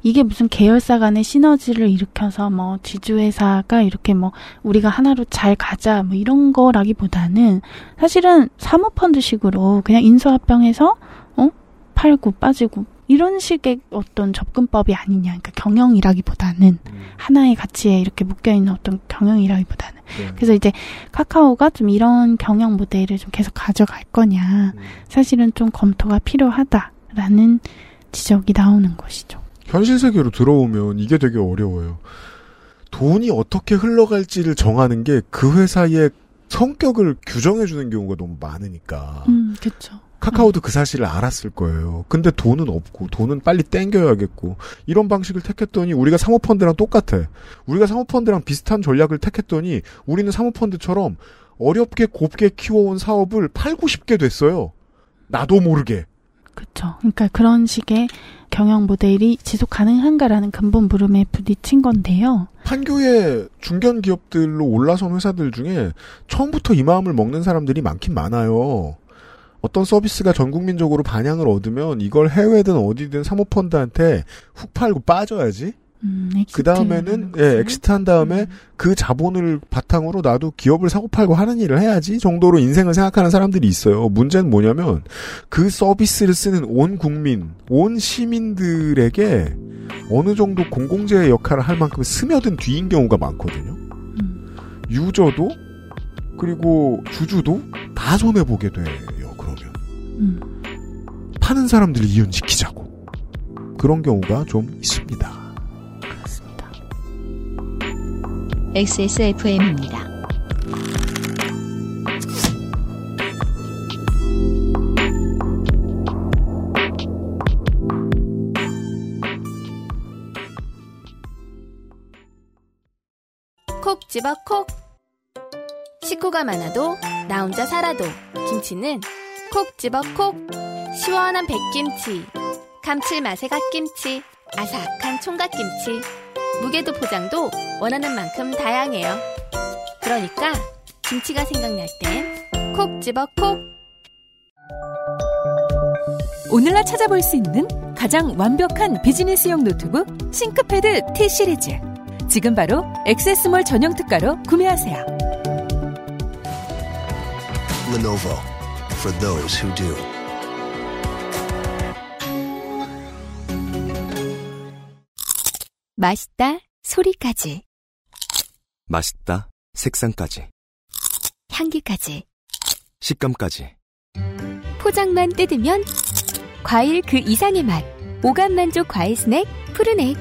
이게 무슨 계열사 간의 시너지를 일으켜서 뭐 지주회사가 이렇게 뭐 우리가 하나로 잘 가자 뭐 이런 거라기보다는 사실은 사모펀드식으로 그냥 인수합병해서 어? 팔고 빠지고 이런 식의 어떤 접근법이 아니냐. 그러니까 경영이라기보다는 음. 하나의 가치에 이렇게 묶여있는 어떤 경영이라기보다는. 음. 그래서 이제 카카오가 좀 이런 경영 모델을 좀 계속 가져갈 거냐. 음. 사실은 좀 검토가 필요하다라는 지적이 나오는 것이죠. 현실 세계로 들어오면 이게 되게 어려워요. 돈이 어떻게 흘러갈지를 정하는 게 그 회사의 성격을 규정해주는 경우가 너무 많으니까. 음, 그렇죠. 카카오도 음. 그 사실을 알았을 거예요. 근데 돈은 없고 돈은 빨리 땡겨야겠고 이런 방식을 택했더니 우리가 사모펀드랑 똑같아. 우리가 사모펀드랑 비슷한 전략을 택했더니 우리는 사모펀드처럼 어렵게 곱게 키워온 사업을 팔고 싶게 됐어요. 나도 모르게. 그렇죠. 그러니까 그런 식의 경영 모델이 지속 가능한가라는 근본 물음에 부딪힌 건데요. 판교의 중견 기업들로 올라선 회사들 중에 처음부터 이 마음을 먹는 사람들이 많긴 많아요. 어떤 서비스가 전 국민적으로 반향을 얻으면 이걸 해외든 어디든 사모펀드한테 훅 팔고 빠져야지. 음, 그 다음에는 예, 엑시트 한 다음에 음. 그 자본을 바탕으로 나도 기업을 사고 팔고 하는 일을 해야지 정도로 인생을 생각하는 사람들이 있어요. 문제는 뭐냐면 그 서비스를 쓰는 온 국민, 온 시민들에게 어느 정도 공공재의 역할을 할 만큼 스며든 뒤인 경우가 많거든요. 음. 유저도 그리고 주주도 다 손해보게 돼요. 그러면 음. 파는 사람들을 이윤시키자고 그런 경우가 좀 있습니다. 엑스에스에프엠입니다. 콕 집어 콕. 식구가 많아도 나 혼자 살아도 김치는 콕 집어 콕. 시원한 백김치, 감칠맛의 갓김치, 아삭한 총각김치. 무게도 포장도 원하는 만큼 다양해요. 그러니까 김치가 생각날 땐 콕 집어 콕. 오늘날 찾아볼 수 있는 가장 완벽한 비즈니스용 노트북 싱크패드 T 시리즈. 지금 바로 액세스몰 전용 특가로 구매하세요. Lenovo for those who do. 맛있다, 소리까지. 맛있다, 색상까지. 향기까지. 식감까지. 포장만 뜯으면 과일 그 이상의 맛. 오감 만족 과일 스낵, 푸르넥.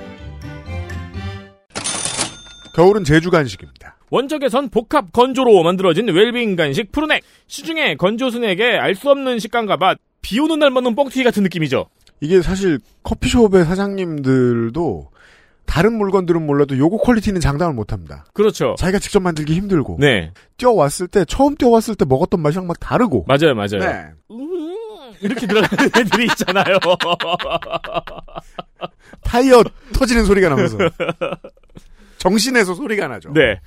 겨울은 제주 간식입니다. 원적에선 복합 건조로 만들어진 웰빙 간식 푸르넥. 시중에 건조순에게 알 수 없는 식감과 맛. 비 오는 날 먹는 뻥튀기 같은 느낌이죠. 이게 사실 커피숍의 사장님들도 다른 물건들은 몰라도 요거 퀄리티는 장담을 못합니다. 그렇죠. 자기가 직접 만들기 힘들고. 네. 뛰어왔을 때 처음 뛰어왔을 때 먹었던 맛이랑 막 다르고. 맞아요. 맞아요. 네. 음~ 이렇게 들어가는 애들이 있잖아요. 타이어 터지는 소리가 나면서. 정신에서 소리가 나죠. 네.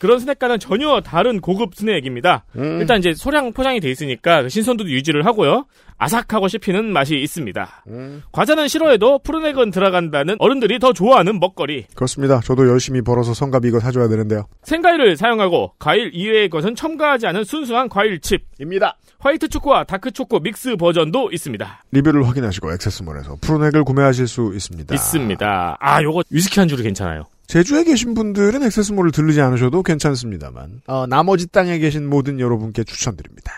그런 스낵과는 전혀 다른 고급 스낵입니다. 음. 일단 이제 소량 포장이 돼 있으니까 신선도도 유지를 하고요. 아삭하고 씹히는 맛이 있습니다. 음. 과자는 싫어해도 푸르넥은 들어간다는 어른들이 더 좋아하는 먹거리. 그렇습니다. 저도 열심히 벌어서 성갑이 이거 사줘야 되는데요. 생과일을 사용하고 과일 이외의 것은 첨가하지 않은 순수한 과일칩입니다. 화이트 초코와 다크 초코 믹스 버전도 있습니다. 리뷰를 확인하시고 액세스몰에서 푸르넥을 구매하실 수 있습니다. 있습니다. 아, 요거 위스키 한 줄이 괜찮아요. 제주에 계신 분들은 액세스몰을 들르지 않으셔도 괜찮습니다만 어, 나머지 땅에 계신 모든 여러분께 추천드립니다.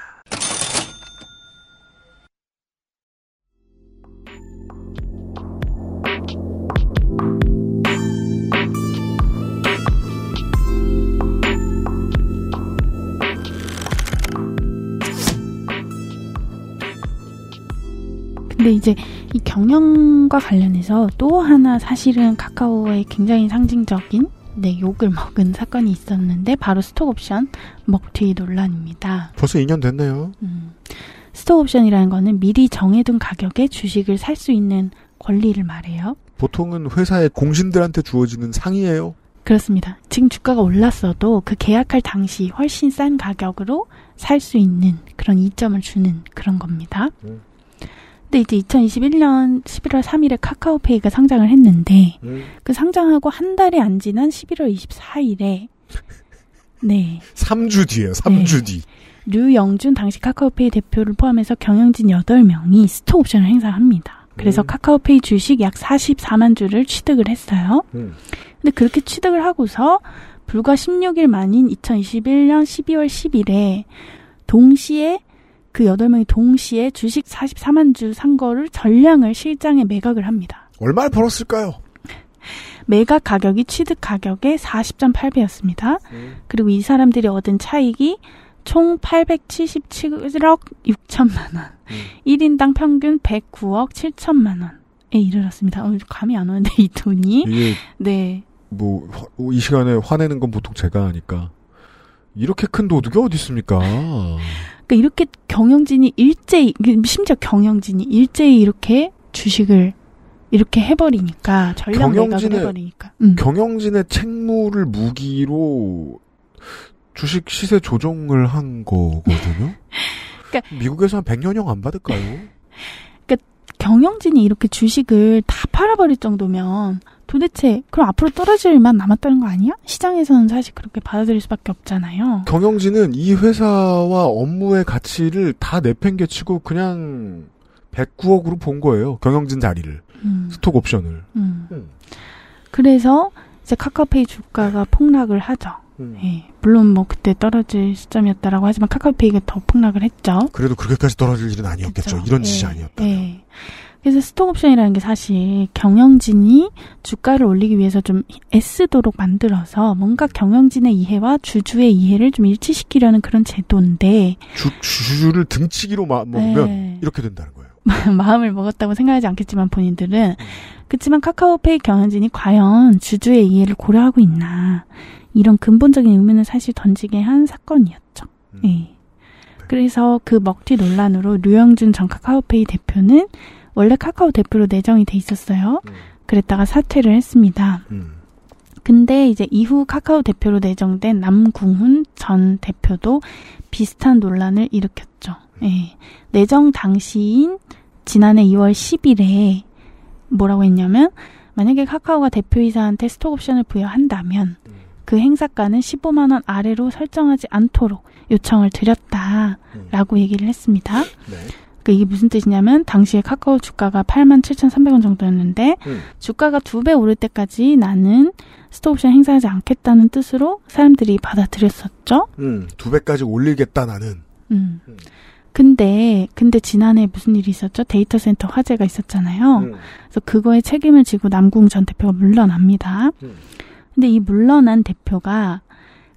근데 이제 이 경영과 관련해서 또 하나 사실은 카카오의 굉장히 상징적인 네, 욕을 먹은 사건이 있었는데 바로 스톡옵션 먹튀 논란입니다. 벌써 이 년 됐네요. 음, 스톡옵션이라는 거는 미리 정해둔 가격에 주식을 살 수 있는 권리를 말해요. 보통은 회사의 공신들한테 주어지는 상이에요. 그렇습니다. 지금 주가가 올랐어도 그 계약할 당시 훨씬 싼 가격으로 살 수 있는 그런 이점을 주는 그런 겁니다. 음. 근데 이제 이천이십일 년 십일월 삼일에 카카오페이가 상장을 했는데 음. 그 상장하고 한 달이 안 지난 십일월 이십사일에 네. 삼 주 뒤에요. 삼 주 네. 뒤. 류영준 당시 카카오페이 대표를 포함해서 경영진 여덟 명이 스톡옵션을 행사합니다. 그래서 음. 카카오페이 주식 약 사십사만 주를 취득을 했어요. 음. 근데 그렇게 취득을 하고서 불과 십육일 만인 이천이십일년 십이월 십일에 동시에 그 여덟 명이 동시에 주식 사십사만 주 산 거를 전량을 실장에 매각을 합니다. 얼마를 벌었을까요? 매각 가격이 취득 가격의 사십 점 팔 배였습니다. 음. 그리고 이 사람들이 얻은 차익이 총 팔백칠십칠억 육천만 원, 음. 일 인당 평균 백구억 칠천만 원에 이르렀습니다. 어, 감이 안 오는데 이 돈이. 이게 네. 뭐 이 시간에 화내는 건 보통 제가 하니까. 이렇게 큰 도둑이 어디 있습니까? 그러니까 이렇게 경영진이 일제히, 심지어 경영진이 일제히 이렇게 주식을 이렇게 해버리니까, 전량 매각을 해버리니까. 음. 경영진의 책무를 무기로 주식 시세 조정을 한 거거든요? 그러니까, 미국에서 한 백 년형 안 받을까요? 그러니까 경영진이 이렇게 주식을 다 팔아버릴 정도면 도대체 그럼 앞으로 떨어질 일만 남았다는 거 아니야? 시장에서는 사실 그렇게 받아들일 수밖에 없잖아요. 경영진은 이 회사와 업무의 가치를 다 내팽개치고 그냥 백구억으로 본 거예요. 경영진 자리를. 음. 스톡옵션을. 음. 음. 그래서 이제 카카오페이 주가가 폭락을 하죠. 음. 예. 물론 뭐 그때 떨어질 시점이었다라고 하지만 카카오페이가 더 폭락을 했죠. 그래도 그렇게까지 떨어질 일은 아니었겠죠. 그렇죠. 이런 짓이 예. 아니었다면. 예. 그래서 스톡옵션이라는 게 사실 경영진이 주가를 올리기 위해서 좀 애쓰도록 만들어서 뭔가 경영진의 이해와 주주의 이해를 좀 일치시키려는 그런 제도인데 주, 주주를 등치기로 마, 먹으면 네. 이렇게 된다는 거예요. 마음을 먹었다고 생각하지 않겠지만 본인들은. 음. 그렇지만 카카오페이 경영진이 과연 주주의 이해를 고려하고 있나 이런 근본적인 의문을 사실 던지게 한 사건이었죠. 음. 네. 네. 그래서 그 먹튀 논란으로 류영준 전 카카오페이 대표는 원래 카카오 대표로 내정이 돼 있었어요. 음. 그랬다가 사퇴를 했습니다. 음. 근데 이제 이후 카카오 대표로 내정된 남궁훈 전 대표도 비슷한 논란을 일으켰죠. 음. 예. 내정 당시인 지난해 이월 십일에 뭐라고 했냐면 만약에 카카오가 대표이사한테 스톡옵션을 부여한다면 음. 그 행사가는 십오만 원 아래로 설정하지 않도록 요청을 드렸다라고 음. 얘기를 했습니다. 네. 이게 무슨 뜻이냐면 당시에 카카오 주가가 팔만 칠천삼백 원 정도였는데 음. 주가가 두 배 오를 때까지 나는 스톡옵션 행사하지 않겠다는 뜻으로 사람들이 받아들였었죠. 음, 두 배까지 올리겠다 나는. 음. 음. 근데 근데 지난해 무슨 일이 있었죠? 데이터 센터 화재가 있었잖아요. 음. 그래서 그거에 책임을 지고 남궁 전 대표가 물러납니다. 음. 근데 이 물러난 대표가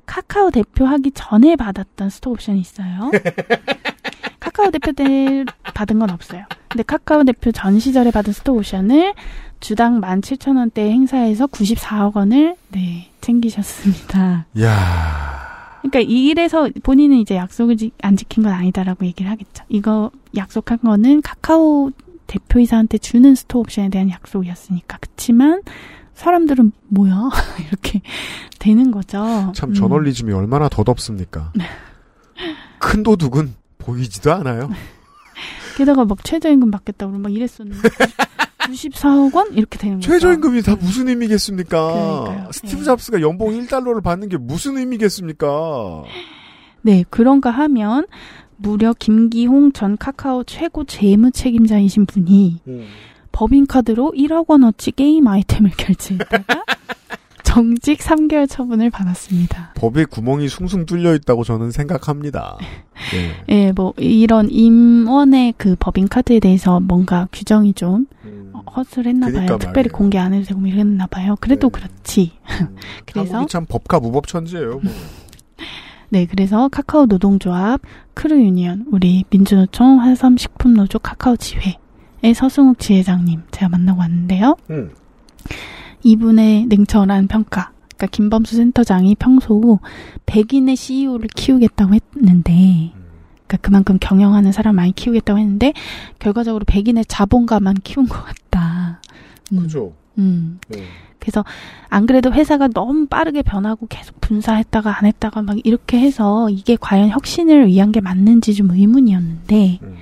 카카오 대표하기 전에 받았던 스톡옵션이 있어요. 카카오 대표 때 받은 건 없어요. 근데 카카오 대표 전 시절에 받은 스톡옵션을 주당 만 칠천 원대 행사에서 구십사억 원을 네 챙기셨습니다. 야. 그러니까 이래서 본인은 이제 약속을 안 지킨 건 아니다라고 얘기를 하겠죠. 이거 약속한 거는 카카오 대표이사한테 주는 스톡옵션에 대한 약속이었으니까. 그치만 사람들은 뭐야 이렇게 되는 거죠. 참 저널리즘이 음. 얼마나 덧없습니까. 큰 도둑은 보이지도 않아요. 게다가 막 최저임금 받겠다고 막 이랬었는데 구십사억 원? 이렇게 되는 거죠. 최저임금이 다 무슨 의미겠습니까. 그러니까요. 스티브 네. 잡스가 연봉 일 달러를 받는 게 무슨 의미겠습니까. 네, 그런가 하면 무려 김기홍 전 카카오 최고 재무 책임자이신 분이 음. 법인카드로 일억 원어치 게임 아이템을 결제했다가 정직 삼 개월 처분을 받았습니다. 법의 구멍이 숭숭 뚫려 있다고 저는 생각합니다. 예, 네. 네, 뭐 이런 임원의 그 법인 카드에 대해서 뭔가 규정이 좀 음, 허술했나 그러니까 봐요. 말이에요. 특별히 공개 안 해도 되고 이랬나 봐요. 그래도 네. 그렇지. 음, 그래서 한국이 참 법과 무법천지예요. 뭐. 네, 그래서 카카오 노동조합, 크루 유니언, 우리 민주노총, 화성식품노조, 카카오 지회 서승욱 지회장님 제가 만나고 왔는데요. 음. 이분의 냉철한 평가, 그러니까 김범수 센터장이 평소 백인의 씨이오를 키우겠다고 했는데, 그러니까 그만큼 경영하는 사람 많이 키우겠다고 했는데 결과적으로 백인의 자본가만 키운 것 같다. 음. 그죠. 음. 네. 그래서 안 그래도 회사가 너무 빠르게 변하고 계속 분사했다가 안 했다가 막 이렇게 해서 이게 과연 혁신을 위한 게 맞는지 좀 의문이었는데 음.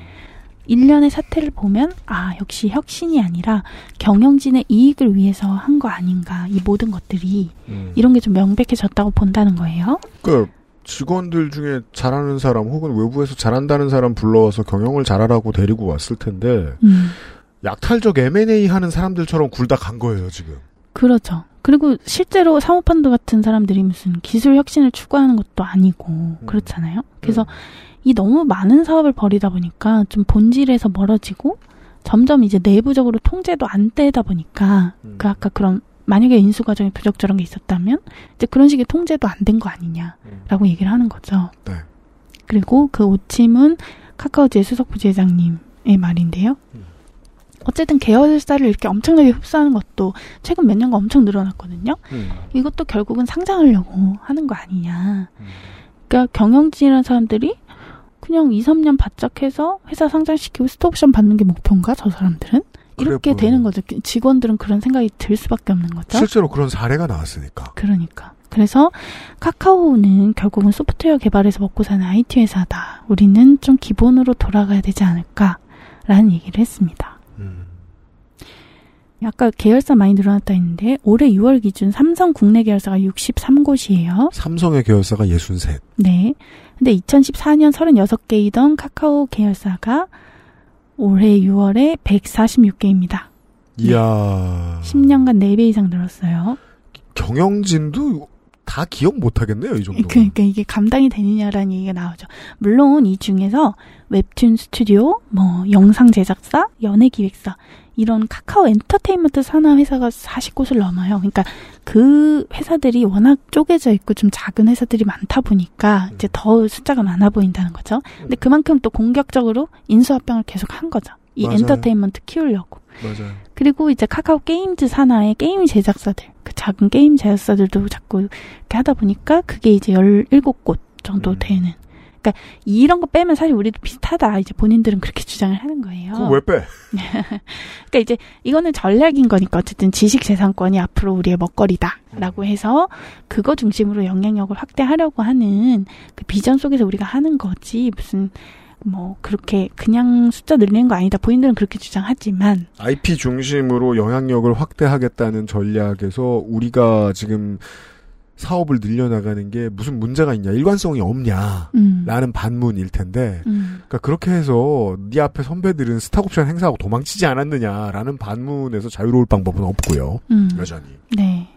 일련의 사태를 보면 아 역시 혁신이 아니라 경영진의 이익을 위해서 한 거 아닌가, 이 모든 것들이 음. 이런 게 좀 명백해졌다고 본다는 거예요. 그 직원들 중에 잘하는 사람 혹은 외부에서 잘한다는 사람 불러와서 경영을 잘하라고 데리고 왔을 텐데 음. 약탈적 엠 앤 에이 하는 사람들처럼 굴다 간 거예요 지금. 그렇죠. 그리고 실제로 사모펀드 같은 사람들이 무슨 기술 혁신을 추구하는 것도 아니고 그렇잖아요. 그래서 이 너무 많은 사업을 벌이다 보니까 좀 본질에서 멀어지고 점점 이제 내부적으로 통제도 안 되다 보니까 그 아까 그런 만약에 인수 과정에 부적절한 게 있었다면 이제 그런 식의 통제도 안 된 거 아니냐라고 얘기를 하는 거죠. 네. 그리고 그 오침은 카카오지의 수석 부지회장님의 말인데요. 어쨌든 계열사를 이렇게 엄청나게 흡수하는 것도 최근 몇 년간 엄청 늘어났거든요. 음. 이것도 결국은 상장하려고 하는 거 아니냐. 음. 그러니까 경영진이라는 사람들이 그냥 이, 삼 년 바짝 해서 회사 상장시키고 스톡옵션 받는 게 목표인가 저 사람들은? 이렇게 그래, 되는 거죠. 직원들은 그런 생각이 들 수밖에 없는 거죠. 실제로 그런 사례가 나왔으니까. 그러니까. 그래서 카카오는 결국은 소프트웨어 개발에서 먹고 사는 아이티 회사다. 우리는 좀 기본으로 돌아가야 되지 않을까라는 얘기를 했습니다. 아까 계열사 많이 늘어났다 했는데 올해 유월 기준 삼성 국내 계열사가 육십삼 곳이에요. 삼성의 계열사가 육십삼. 네. 근데 이천십사 년 삼십육 개이던 카카오 계열사가 올해 유월에 백사십육 개입니다. 이야. 네. 십 년간 네 배 이상 늘었어요. 경영진도 다 기억 못하겠네요, 이 정도. 그러니까 이게 감당이 되느냐라는 얘기가 나오죠. 물론 이 중에서 웹툰 스튜디오, 뭐 영상 제작사, 연예 기획사 이런 카카오 엔터테인먼트 산하 회사가 사십 곳을 넘어요. 그러니까 그 회사들이 워낙 쪼개져 있고 좀 작은 회사들이 많다 보니까 이제 더 숫자가 많아 보인다는 거죠. 근데 그만큼 또 공격적으로 인수합병을 계속 한 거죠. 이 맞아요. 엔터테인먼트 키우려고. 맞아요. 그리고 이제 카카오 게임즈 산하의 게임 제작사들, 그 작은 게임 제작사들도 자꾸 이렇게 하다 보니까 그게 이제 열일곱 곳 정도 음. 되는. 그러니까 이런 거 빼면 사실 우리도 비슷하다. 이제 본인들은 그렇게 주장을 하는 거예요. 그거 왜 빼? 그러니까 이제 이거는 전략인 거니까 어쨌든 지식재산권이 앞으로 우리의 먹거리다라고 해서 그거 중심으로 영향력을 확대하려고 하는 그 비전 속에서 우리가 하는 거지 무슨 뭐 그렇게 그냥 숫자 늘리는 거 아니다. 본인들은 그렇게 주장하지만 아이피 중심으로 영향력을 확대하겠다는 전략에서 우리가 지금 사업을 늘려나가는 게 무슨 문제가 있냐, 일관성이 없냐 라는 음. 반문일 텐데 음. 그러니까 그렇게 해서 네 앞에 선배들은 스톡옵션 행사하고 도망치지 않았느냐라는 반문에서 자유로울 방법은 없고요. 음. 여전히. 네.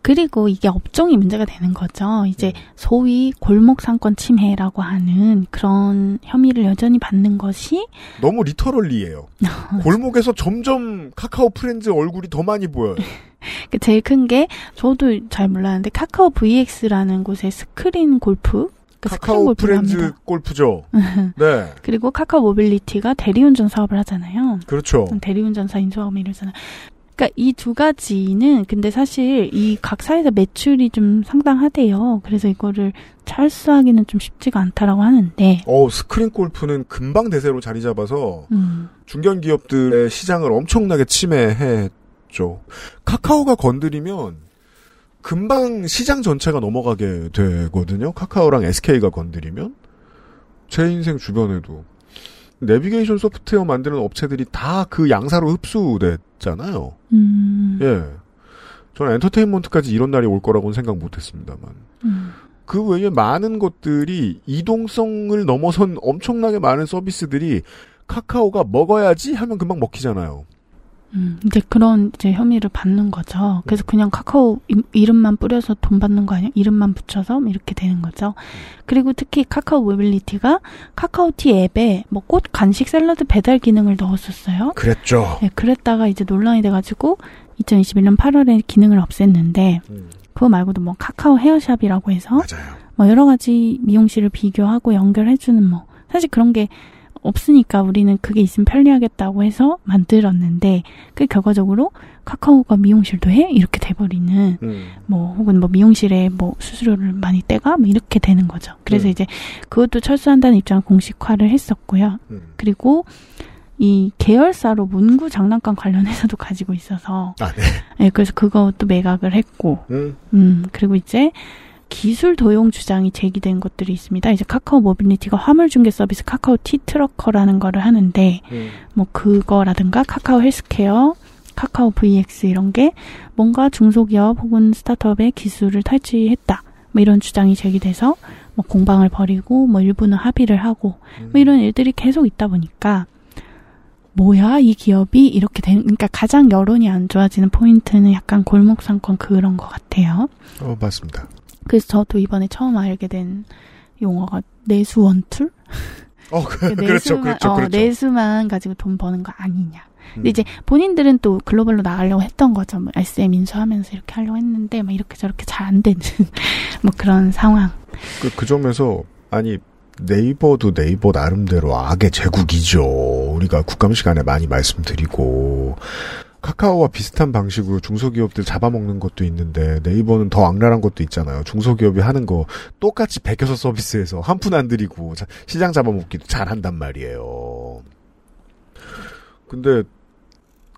그리고 이게 업종이 문제가 되는 거죠. 이제 소위 골목상권 침해라고 하는 그런 혐의를 여전히 받는 것이 너무 리터럴리예요. 골목에서 점점 카카오프렌즈 얼굴이 더 많이 보여요. 제일 큰 게 저도 잘 몰랐는데 카카오 브이엑스라는 곳에 스크린 골프 그러니까 카카오프렌즈 골프죠. 네. 그리고 카카오 모빌리티가 대리운전 사업을 하잖아요. 그렇죠. 대리운전사 인수하고 이러잖아요. 그러니까 이 두 가지는 근데 사실 이 각 사회에서 매출이 좀 상당하대요. 그래서 이거를 철수하기는 좀 쉽지가 않다라고 하는데. 어 스크린 골프는 금방 대세로 자리 잡아서 음. 중견 기업들의 시장을 엄청나게 침해했죠. 카카오가 건드리면 금방 시장 전체가 넘어가게 되거든요. 카카오랑 에스케이가 건드리면 제 인생 주변에도. 내비게이션 소프트웨어 만드는 업체들이 다 그 양사로 흡수됐잖아요. 음. 예. 저는 엔터테인먼트까지 이런 날이 올 거라고는 생각 못했습니다만. 음. 그 외에 많은 것들이 이동성을 넘어선 엄청나게 많은 서비스들이 카카오가 먹어야지 하면 금방 먹히잖아요. 음, 이제 그런 이제 혐의를 받는 거죠. 그래서 그냥 카카오 이름만 뿌려서 돈 받는 거 아니야? 이름만 붙여서 이렇게 되는 거죠. 그리고 특히 카카오 모빌리티가 카카오티 앱에 뭐 꽃 간식 샐러드 배달 기능을 넣었었어요. 그랬죠. 네, 그랬다가 이제 논란이 돼가지고 이천이십일 년 팔월에 기능을 없앴는데 음. 그거 말고도 뭐 카카오 헤어샵이라고 해서 맞아요. 뭐 여러 가지 미용실을 비교하고 연결해주는 뭐 사실 그런 게 없으니까 우리는 그게 있으면 편리하겠다고 해서 만들었는데 그 결과적으로 카카오가 미용실도 해? 이렇게 돼버리는 음. 뭐 혹은 뭐 미용실에 뭐 수수료를 많이 떼가? 뭐 이렇게 되는 거죠. 그래서 음. 이제 그것도 철수한다는 입장을 공식화를 했었고요. 음. 그리고 이 계열사로 문구 장난감 관련해서도 가지고 있어서 아, 네. 네, 그래서 그것도 매각을 했고 음. 음, 그리고 이제 기술 도용 주장이 제기된 것들이 있습니다. 이제 카카오 모빌리티가 화물 중개 서비스 카카오 티 트러커라는 거를 하는데 음. 뭐 그거라든가 카카오 헬스케어, 카카오 브이엑스 이런 게 뭔가 중소기업 혹은 스타트업의 기술을 탈취했다. 뭐 이런 주장이 제기돼서 뭐 공방을 벌이고 뭐 일부는 합의를 하고 뭐 이런 일들이 계속 있다 보니까 뭐야 이 기업이 이렇게 되는 그러니까 가장 여론이 안 좋아지는 포인트는 약간 골목 상권 그런 것 같아요. 어 맞습니다. 그래서 저도 이번에 처음 알게 된 용어가 내수 원툴? 어, 그, 그렇죠, 그렇죠, 어, 그렇죠. 내수만 가지고 돈 버는 거 아니냐. 근데 음. 이제 본인들은 또 글로벌로 나가려고 했던 거죠. 뭐 에스엠 인수하면서 이렇게 하려고 했는데, 막 이렇게 저렇게 잘 안 되는, 뭐 그런 상황. 그, 그 점에서, 아니, 네이버도 네이버 나름대로 악의 제국이죠. 우리가 국감 시간에 많이 말씀드리고. 카카오와 비슷한 방식으로 중소기업들 잡아먹는 것도 있는데 네이버는 더 악랄한 것도 있잖아요. 중소기업이 하는 거 똑같이 베껴서 서비스해서 한 푼 안 들이고 시장 잡아먹기도 잘한단 말이에요. 근데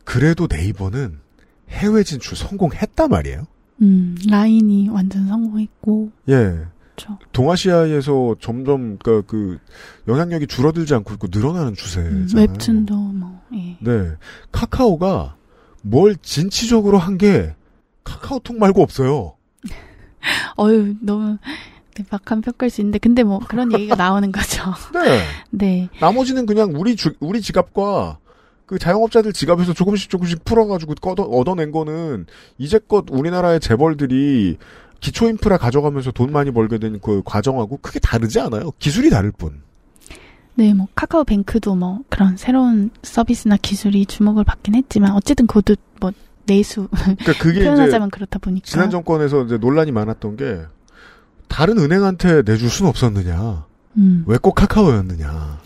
그래도 네이버는 해외 진출 성공했단 말이에요. 음, 라인이 완전 성공했고. 예. 그렇죠. 동아시아에서 점점 그러니까 그 영향력이 줄어들지 않고 있고 늘어나는 추세잖아요. 음, 웹툰도 뭐. 예. 네. 카카오가 뭘 진취적으로 한 게 카카오톡 말고 없어요. 어휴, 너무 막한 평가일 수 있는데 근데 뭐 그런 얘기가 나오는 거죠. 네. 네. 나머지는 그냥 우리 주, 우리 지갑과 그 자영업자들 지갑에서 조금씩 조금씩 풀어가지고 꺼도, 얻어낸 거는 이제껏 우리나라의 재벌들이 기초 인프라 가져가면서 돈 많이 벌게 된 그 과정하고 크게 다르지 않아요. 기술이 다를 뿐. 네, 뭐 카카오뱅크도 뭐 그런 새로운 서비스나 기술이 주목을 받긴 했지만 어쨌든 그것도 뭐 내수 그러니까 그게 표현하자면 이제 그렇다 보니까 지난 정권에서 이제 논란이 많았던 게 다른 은행한테 내줄 순 없었느냐, 음. 왜 꼭 카카오였느냐.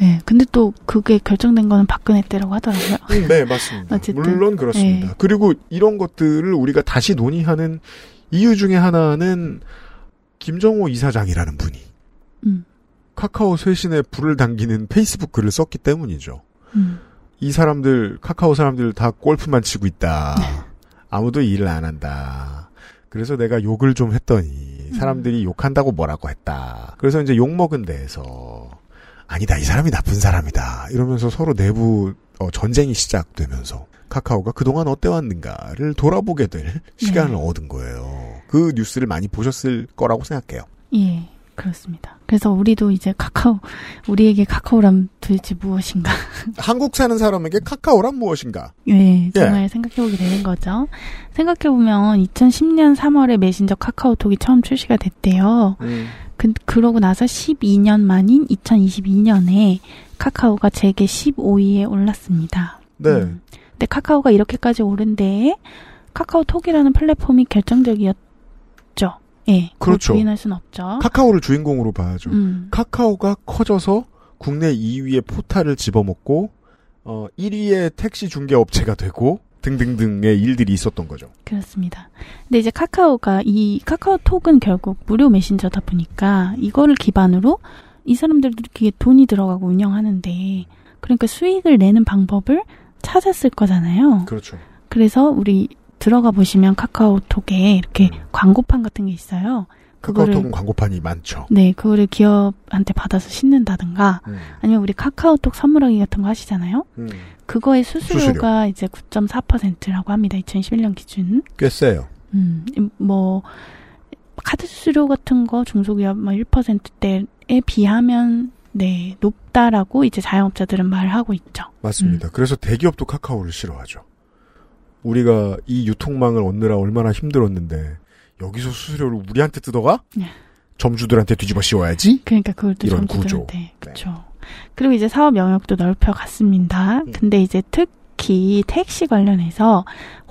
네, 근데 또 그게 결정된 거는 박근혜 때라고 하더라고요. 네, 맞습니다. 어쨌든. 물론 그렇습니다. 네. 그리고 이런 것들을 우리가 다시 논의하는 이유 중에 하나는 김정호 이사장이라는 분이. 음. 카카오 쇄신에 불을 당기는 페이스북 글을 썼기 때문이죠. 음. 이 사람들, 카카오 사람들 다 골프만 치고 있다. 아무도 일을 안 한다. 그래서 내가 욕을 좀 했더니 사람들이 음. 욕한다고 뭐라고 했다. 그래서 이제 욕먹은 데에서 아니다, 이 사람이 나쁜 사람이다. 이러면서 서로 내부 어, 전쟁이 시작되면서 카카오가 그동안 어때왔는가를 돌아보게 될 네. 시간을 얻은 거예요. 그 뉴스를 많이 보셨을 거라고 생각해요. 예. 그렇습니다. 그래서 우리도 이제 카카오, 우리에게 카카오란 도대체 무엇인가? 한국 사는 사람에게 카카오란 무엇인가? 네, 정말 예. 생각해보게 되는 거죠. 생각해보면 이천십 년 삼월에 메신저 카카오톡이 처음 출시가 됐대요. 음. 그, 그러고 나서 십이 년 만인 이천이십이 년에 카카오가 재계 십오 위에 올랐습니다. 네. 음. 근데 카카오가 이렇게까지 오른 데에 카카오톡이라는 플랫폼이 결정적이었죠. 예, 그렇죠. 부인할 순 없죠. 카카오를 주인공으로 봐야죠. 음. 카카오가 커져서 국내 이 위의 포탈을 집어먹고 어, 일 위의 택시 중개업체가 되고 등등등의 일들이 있었던 거죠. 그렇습니다. 근데 이제 카카오가 이 카카오톡은 결국 무료 메신저다 보니까 이거를 기반으로 이 사람들도 이렇게 돈이 들어가고 운영하는데 그러니까 수익을 내는 방법을 찾았을 거잖아요. 그렇죠. 그래서 우리 들어가 보시면 카카오톡에 이렇게 음. 광고판 같은 게 있어요. 그거를, 카카오톡은 광고판이 많죠. 네, 그거를 기업한테 받아서 싣는다든가 음. 아니면 우리 카카오톡 선물하기 같은 거 하시잖아요. 음. 그거의 수수료가 수수료. 이제 구 점 사 퍼센트라고 합니다. 이천십일 년 기준. 꽤 세요. 음, 뭐 카드 수수료 같은 거 중소기업 뭐 일 퍼센트대에 비하면 네 높다라고 이제 자영업자들은 말하고 있죠. 맞습니다. 음. 그래서 대기업도 카카오를 싫어하죠. 우리가 이 유통망을 얻느라 얼마나 힘들었는데 여기서 수수료를 우리한테 뜯어가? 네. 점주들한테 뒤집어 씌워야지? 그러니까 그걸 또 점주들한테. 그렇죠. 네. 그리고 이제 사업 영역도 넓혀갔습니다. 음. 근데 이제 특히 택시 관련해서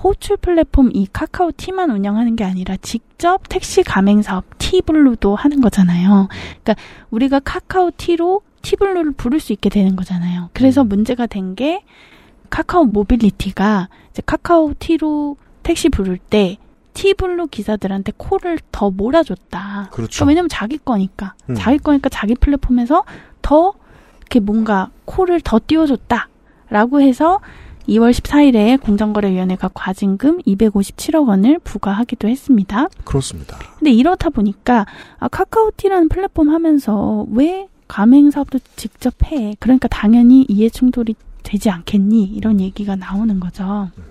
호출 플랫폼 이 카카오티만 운영하는 게 아니라 직접 택시 가맹 사업 티블루도 하는 거잖아요. 그러니까 우리가 카카오티로 티블루를 부를 수 있게 되는 거잖아요. 그래서 음. 문제가 된 게 카카오 모빌리티가 이제 카카오 T로 택시 부를 때 티블루 기사들한테 콜을 더 몰아줬다. 그렇죠. 그러니까 왜냐면 자기 거니까. 음. 자기 거니까 자기 플랫폼에서 더 이렇게 뭔가 콜을 더 띄워줬다. 라고 해서 이월 십사일에 공정거래위원회가 과징금 이백오십칠억 원을 부과하기도 했습니다. 그렇습니다. 근데 이렇다 보니까 아, 카카오티라는 플랫폼 하면서 왜 가맹사업도 직접 해? 그러니까 당연히 이해충돌이 되지 않겠니? 이런 얘기가 나오는 거죠. 음.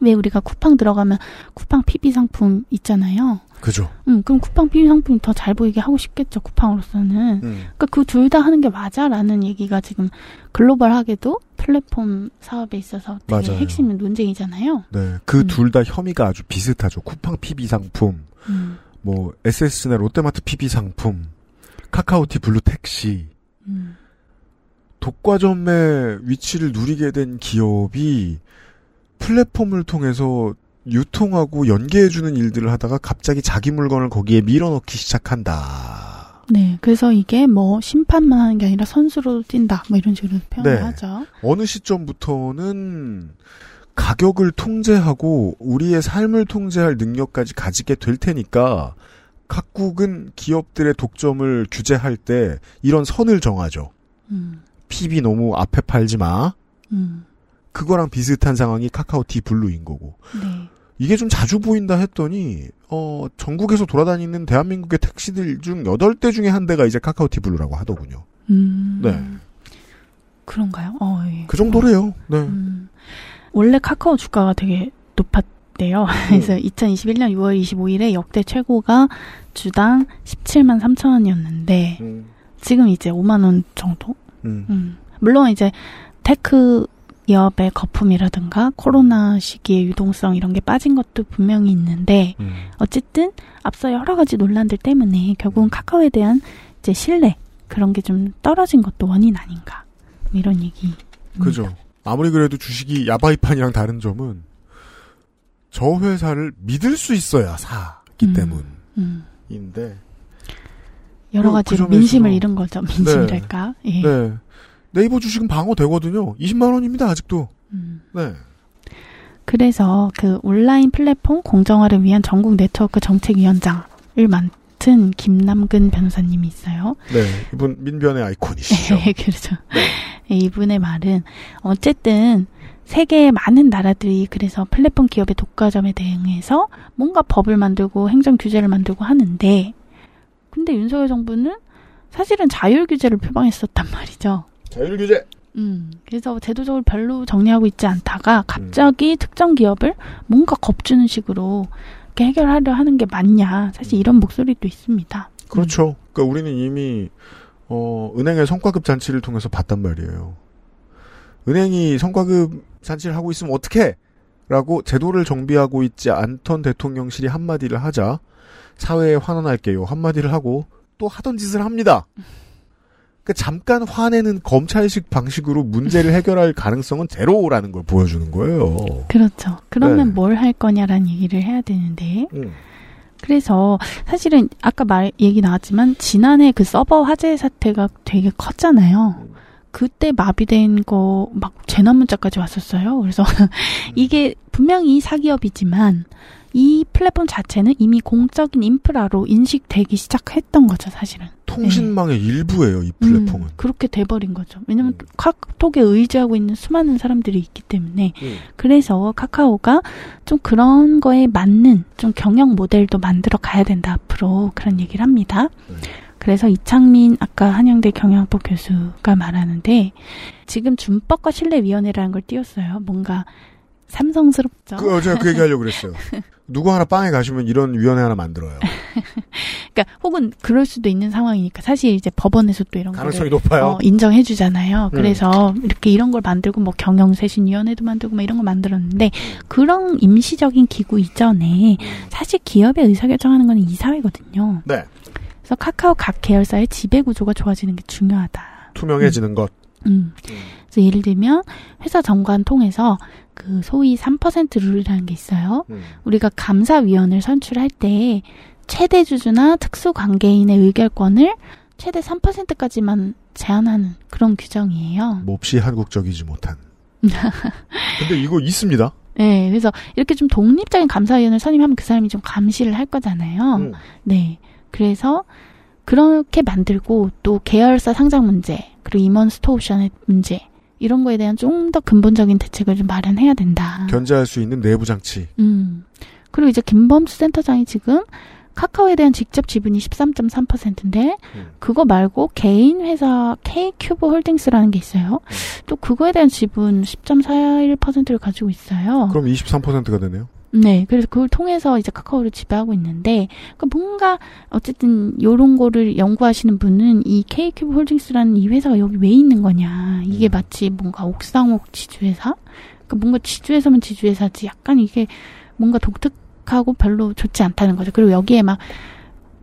왜 우리가 쿠팡 들어가면 쿠팡 피비 상품 있잖아요. 그죠. 음, 그럼 쿠팡 피비 상품이 더 잘 보이게 하고 싶겠죠. 쿠팡으로서는. 음. 그러니까 그 둘 다 하는 게 맞아라는 얘기가 지금 글로벌하게도 플랫폼 사업에 있어서 되게 맞아요. 핵심 논쟁이잖아요. 네, 그 둘 다 음. 혐의가 아주 비슷하죠. 쿠팡 피비 상품, 음. 뭐 에스에스나 롯데마트 피비 상품, 카카오티 블루 택시. 음. 독과점의 위치를 누리게 된 기업이 플랫폼을 통해서 유통하고 연계해주는 일들을 하다가 갑자기 자기 물건을 거기에 밀어넣기 시작한다. 네. 그래서 이게 뭐 심판만 하는 게 아니라 선수로 뛴다. 뭐 이런 식으로 표현을 네. 하죠. 어느 시점부터는 가격을 통제하고 우리의 삶을 통제할 능력까지 가지게 될 테니까 각국은 기업들의 독점을 규제할 때 이런 선을 정하죠. 음. 피비 너무 앞에 팔지 마. 음. 그거랑 비슷한 상황이 카카오티 블루인 거고. 네. 이게 좀 자주 보인다 했더니 어, 전국에서 돌아다니는 대한민국의 택시들 중 여덟 대 중에 한 대가 이제 카카오티 블루라고 하더군요. 음. 네. 그런가요? 어, 예. 그 정도래요. 네. 음. 원래 카카오 주가가 되게 높았대요. 그래서 음. 이천이십일년 유월 이십오일에 역대 최고가 주당 십칠만 삼천 원이었는데 음. 지금 이제 오만 원 정도? 음. 음. 물론 이제 테크 기업의 거품이라든가 코로나 시기의 유동성 이런 게 빠진 것도 분명히 있는데 음. 어쨌든 앞서 여러 가지 논란들 때문에 결국은 카카오에 대한 이제 신뢰 그런 게 좀 떨어진 것도 원인 아닌가 이런 얘기. 그죠. 아무리 그래도 주식이 야바이판이랑 다른 점은 저 회사를 믿을 수 있어야 사기 음. 때문인데 음. 여러 가지 그 민심을 잃은 거죠. 민심이랄까. 네. 예. 네. 네이버 주식은 방어되거든요. 이십만 원입니다, 아직도. 음. 네. 그래서 그 온라인 플랫폼 공정화를 위한 전국 네트워크 정책위원장을 맡은 김남근 변호사님이 있어요. 네. 이분 민변의 아이콘이시죠. 네, 그렇죠. 네. 이분의 말은 어쨌든 세계의 많은 나라들이 그래서 플랫폼 기업의 독과점에 대응해서 뭔가 법을 만들고 행정 규제를 만들고 하는데 근데 윤석열 정부는 사실은 자율 규제를 표방했었단 말이죠. 자율 규제. 음, 그래서 제도적으로 별로 정리하고 있지 않다가 갑자기 음. 특정 기업을 뭔가 겁주는 식으로 이렇게 해결하려 하는 게 맞냐. 사실 이런 목소리도 있습니다. 그렇죠. 음. 그러니까 우리는 이미 어, 은행의 성과급 잔치를 통해서 봤단 말이에요. 은행이 성과급 잔치를 하고 있으면 어떡해? 라고 제도를 정비하고 있지 않던 대통령실이 한마디를 하자 사회에 환원할게요. 한마디를 하고 또 하던 짓을 합니다. 음. 그 잠깐 화내는 검찰식 방식으로 문제를 해결할 가능성은 제로라는 걸 보여주는 거예요. 그렇죠. 그러면 네. 뭘 할 거냐라는 얘기를 해야 되는데 음. 그래서 사실은 아까 말 얘기 나왔지만 지난해 그 서버 화재 사태가 되게 컸잖아요. 그때 마비된 거 막 재난 문자까지 왔었어요. 그래서 음. 이게 분명히 사기업이지만 이 플랫폼 자체는 이미 공적인 인프라로 인식되기 시작했던 거죠, 사실은. 통신망의 네. 일부예요, 이 플랫폼은. 음, 그렇게 돼버린 거죠. 왜냐면 음. 카톡에 의지하고 있는 수많은 사람들이 있기 때문에. 음. 그래서 카카오가 좀 그런 거에 맞는 좀 경영 모델도 만들어 가야 된다, 앞으로. 그런 얘기를 합니다. 음. 그래서 이창민 아까 한양대 경영학부 교수가 말하는데 지금 준법과 신뢰위원회라는 걸 띄웠어요. 뭔가 삼성스럽죠. 그, 제가 그 얘기하려고 그랬어요. 누구 하나 빵에 가시면 이런 위원회 하나 만들어요. 그러니까 혹은 그럴 수도 있는 상황이니까 사실 이제 법원에서 또 이런 가능성이 거를, 높아요. 어, 인정해주잖아요. 그래서 음. 이렇게 이런 걸 만들고 뭐 경영쇄신위원회도 만들고 막 이런 걸 만들었는데 그런 임시적인 기구 이전에 사실 기업의 의사결정하는 건 이사회거든요. 네. 그래서 카카오 각 계열사의 지배구조가 좋아지는 게 중요하다. 투명해지는 음. 것. 음. 음. 그래서 예를 들면 회사 정관 통해서 그 소위 삼 퍼센트 룰이라는 게 있어요. 음. 우리가 감사위원을 선출할 때 최대 주주나 특수 관계인의 의결권을 최대 삼 퍼센트까지만 제한하는 그런 규정이에요. 몹시 한국적이지 못한. 근데 이거 있습니다. 네, 그래서 이렇게 좀 독립적인 감사위원을 선임하면 그 사람이 좀 감시를 할 거잖아요. 음. 네, 그래서 그렇게 만들고 또 계열사 상장 문제, 그리고 임원 스톡옵션의 문제 이런 거에 대한 좀 더 근본적인 대책을 좀 마련해야 된다. 견제할 수 있는 내부 장치. 음. 그리고 이제 김범수 센터장이 지금 카카오에 대한 직접 지분이 십삼 점 삼 퍼센트인데 음. 그거 말고 개인 회사 K큐브 홀딩스라는 게 있어요. 음. 또 그거에 대한 지분 십 점 사십일 퍼센트를 가지고 있어요. 그럼 이십삼 퍼센트가 되네요. 네. 그래서 그걸 통해서 이제 카카오를 지배하고 있는데, 그러니까 뭔가 어쨌든 요런 거를 연구하시는 분은 이 K큐브 홀딩스라는 이 회사가 여기 왜 있는 거냐. 이게 음. 마치 뭔가 옥상옥 지주회사? 그러니까 뭔가 지주회사면 지주회사지 약간 이게 뭔가 독특 하고 별로 좋지 않다는 거죠. 그리고 여기에 막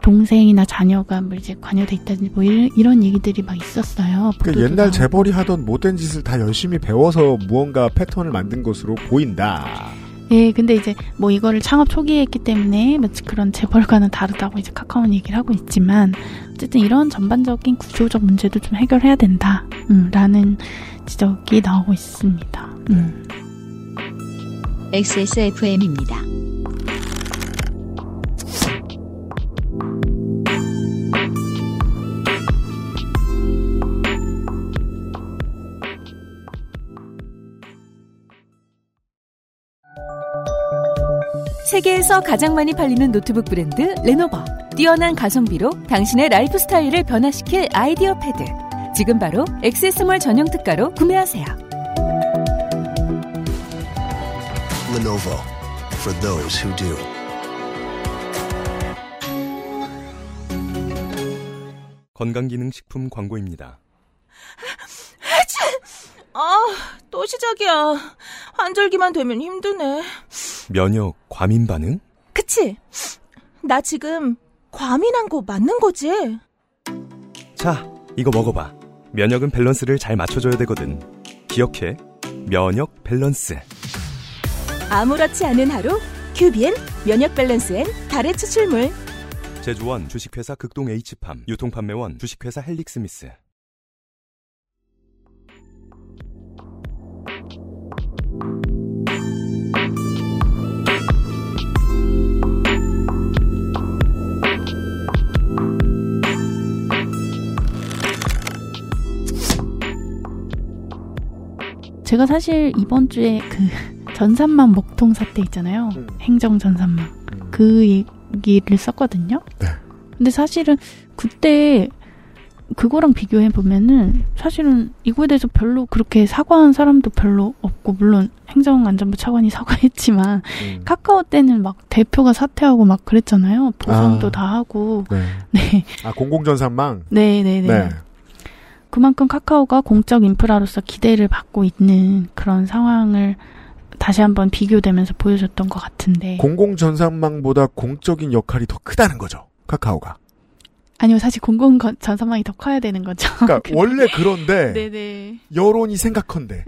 동생이나 자녀가 뭐 이제 관여돼 있다든지 뭐 이런, 이런 얘기들이 막 있었어요. 그러니까 옛날 재벌이 하던 못된 짓을 다 열심히 배워서 무언가 패턴을 만든 것으로 보인다. 예, 근데 이제 뭐 이거를 창업 초기에 했기 때문에 마치 그런 재벌과는 다르다고 이제 카카오는 얘기를 하고 있지만, 어쨌든 이런 전반적인 구조적 문제도 좀 해결해야 된다. 음, 라는 지적이 나오고 있습니다. 음. 엑스에스에프엠입니다. 세계에서 가장 많이 팔리는 노트북 브랜드 레노버. 뛰어난 가성비로 당신의 라이프 스타일을 변화시킬 아이디어 패드. 지금 바로 엑세스몰 전용 특가로 구매하세요. Lenovo for those who do. 건강기능식품 광고입니다. 아, 또 시작이야. 환절기만 되면 힘드네. 면역 과민 반응? 그치? 나 지금 과민한 거 맞는 거지? 자, 이거 먹어봐. 면역은 밸런스를 잘 맞춰줘야 되거든. 기억해, 면역 밸런스. 아무렇지 않은 하루, 큐비엔 면역 밸런스 앤 달의 추출물. 제조원 주식회사 극동 H팜, 유통판매원 주식회사 헬릭스미스. 제가 사실 이번 주에 그 전산망 먹통 사태 있잖아요. 음. 행정 전산망. 음. 그 얘기를 썼거든요. 네. 근데 사실은 그때 그거랑 비교해 보면은 사실은 이거에 대해서 별로 그렇게 사과한 사람도 별로 없고, 물론 행정안전부 차관이 사과했지만 음. 카카오 때는 막 대표가 사퇴하고 막 그랬잖아요. 보상도 아. 다 하고. 네. 네. 아, 공공전산망? 네네네. 네. 그만큼 카카오가 공적 인프라로서 기대를 받고 있는 그런 상황을 다시 한번 비교되면서 보여줬던 것 같은데, 공공전산망보다 공적인 역할이 더 크다는 거죠, 카카오가. 아니요, 사실 공공전산망이 더 커야 되는 거죠. 그러니까 원래 그런데 네네. 여론이 생각컨대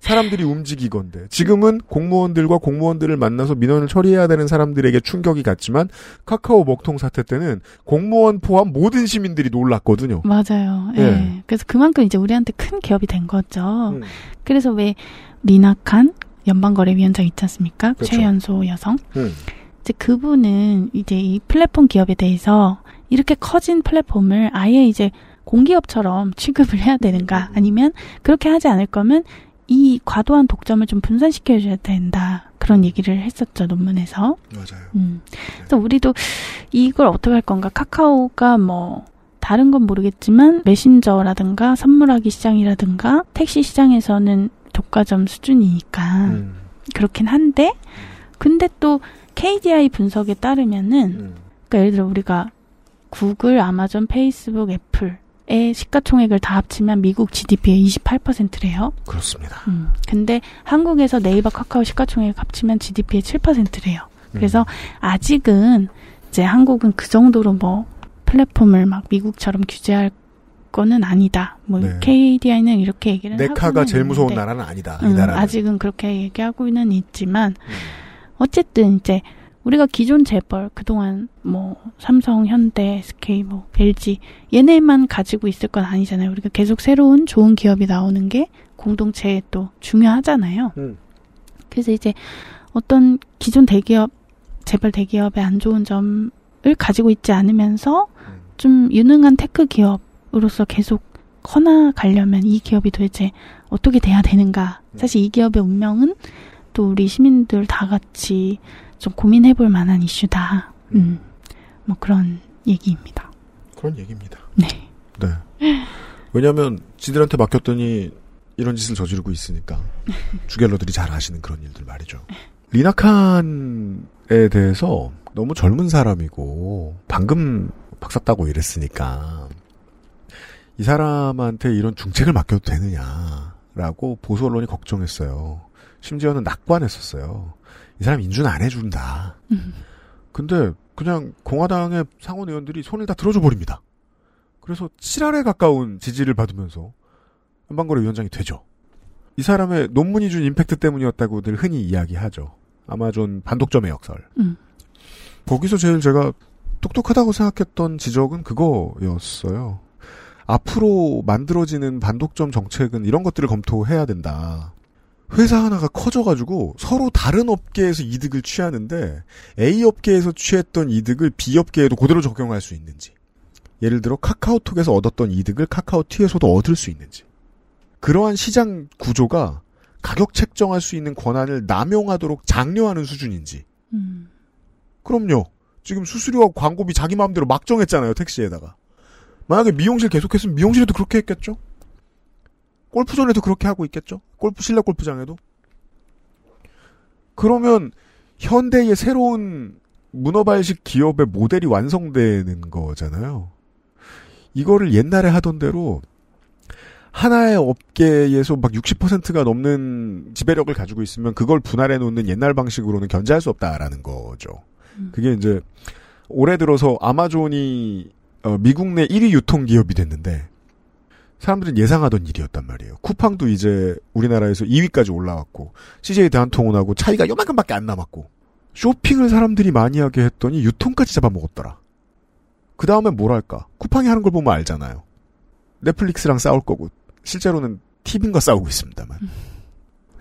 사람들이 움직이건데, 지금은 공무원들과 공무원들을 만나서 민원을 처리해야 되는 사람들에게 충격이 갔지만 카카오 먹통 사태 때는 공무원 포함 모든 시민들이 놀랐거든요. 맞아요. 예. 예. 그래서 그만큼 이제 우리한테 큰 기업이 된 거죠. 음. 그래서 왜 리나칸 연방거래위원장 있지 않습니까? 그렇죠. 최연소 여성. 음. 이제 그분은 이제 이 플랫폼 기업에 대해서 이렇게 커진 플랫폼을 아예 이제 공기업처럼 취급을 해야 되는가, 아니면 그렇게 하지 않을 거면 이 과도한 독점을 좀 분산시켜줘야 된다, 그런 얘기를 했었죠, 논문에서. 맞아요. 음. 그래서 네. 우리도 이걸 어떻게 할 건가. 카카오가 뭐 다른 건 모르겠지만 메신저라든가 선물하기 시장이라든가 택시 시장에서는 독과점 수준이니까 음. 그렇긴 한데, 근데 또 케이디아이 분석에 따르면은 음. 그러니까 예를 들어 우리가 구글, 아마존, 페이스북, 애플 의 시가총액을 다 합치면 미국 지디피의 이십팔 퍼센트래요. 그렇습니다. 음, 근데 한국에서 네이버, 카카오 시가총액 합치면 지디피의 칠 퍼센트래요. 그래서 음. 아직은 이제 한국은 그 정도로 뭐 플랫폼을 막 미국처럼 규제할 거는 아니다. 뭐 네. 케이디아이는 이렇게 얘기를 하고 있는데, 네카가 제일 무서운 있는데, 나라는 아니다. 이 음, 나라는. 아직은 그렇게 얘기하고는 있지만 음. 어쨌든 이제 우리가 기존 재벌 그동안 뭐 삼성, 현대, 에스케이, 뭐 엘지 얘네만 가지고 있을 건 아니잖아요. 우리가 계속 새로운 좋은 기업이 나오는 게 공동체에 또 중요하잖아요. 음. 그래서 이제 어떤 기존 대기업, 재벌 대기업의 안 좋은 점을 가지고 있지 않으면서 좀 유능한 테크 기업으로서 계속 커나가려면 이 기업이 도대체 어떻게 돼야 되는가. 사실 이 기업의 운명은 또 우리 시민들 다 같이 좀 고민해볼 만한 이슈다. 음, 뭐 그런 얘기입니다. 그런 얘기입니다. 네. 네. 왜냐하면 지들한테 맡겼더니 이런 짓을 저지르고 있으니까 주갤러들이 잘 아시는 그런 일들 말이죠. 리나 칸에 대해서 너무 젊은 사람이고 방금 박사 따고 이랬으니까 이 사람한테 이런 중책을 맡겨도 되느냐라고 보수 언론이 걱정했어요. 심지어는 낙관했었어요. 이 사람 인준 안 해준다. 음. 근데 그냥 공화당의 상원 의원들이 손을 다 들어줘 버립니다. 그래서 칠할에 가까운 지지를 받으면서 연방거래위원장이 되죠. 이 사람의 논문이 준 임팩트 때문이었다고들 흔히 이야기하죠. 아마존 반독점의 역설. 음. 거기서 제일 제가 똑똑하다고 생각했던 지적은 그거였어요. 앞으로 만들어지는 반독점 정책은 이런 것들을 검토해야 된다. 회사 하나가 커져가지고 서로 다른 업계에서 이득을 취하는데 A 업계에서 취했던 이득을 B 업계에도 그대로 적용할 수 있는지, 예를 들어 카카오톡에서 얻었던 이득을 카카오티에서도 얻을 수 있는지, 그러한 시장 구조가 가격 책정할 수 있는 권한을 남용하도록 장려하는 수준인지. 음. 그럼요. 지금 수수료하고 광고비 자기 마음대로 막 정했잖아요. 택시에다가. 만약에 미용실 계속했으면 미용실에도 그렇게 했겠죠? 골프존에도 그렇게 하고 있겠죠? 골프, 실내 골프장에도? 그러면 현대의 새로운 문어발식 기업의 모델이 완성되는 거잖아요. 이거를 옛날에 하던 대로 하나의 업계에서 막 육십 퍼센트가 넘는 지배력을 가지고 있으면 그걸 분할해 놓는 옛날 방식으로는 견제할 수 없다라는 거죠. 그게 이제 올해 들어서 아마존이 미국 내 일 위 유통기업이 됐는데 사람들은 예상하던 일이었단 말이에요. 쿠팡도 이제 우리나라에서 이 위까지 올라왔고 씨제이대한통운하고 차이가 요만큼밖에 안 남았고, 쇼핑을 사람들이 많이 하게 했더니 유통까지 잡아먹었더라. 그 다음에 뭐랄까, 쿠팡이 하는 걸 보면 알잖아요. 넷플릭스랑 싸울 거고 실제로는 티빙과 싸우고 있습니다만,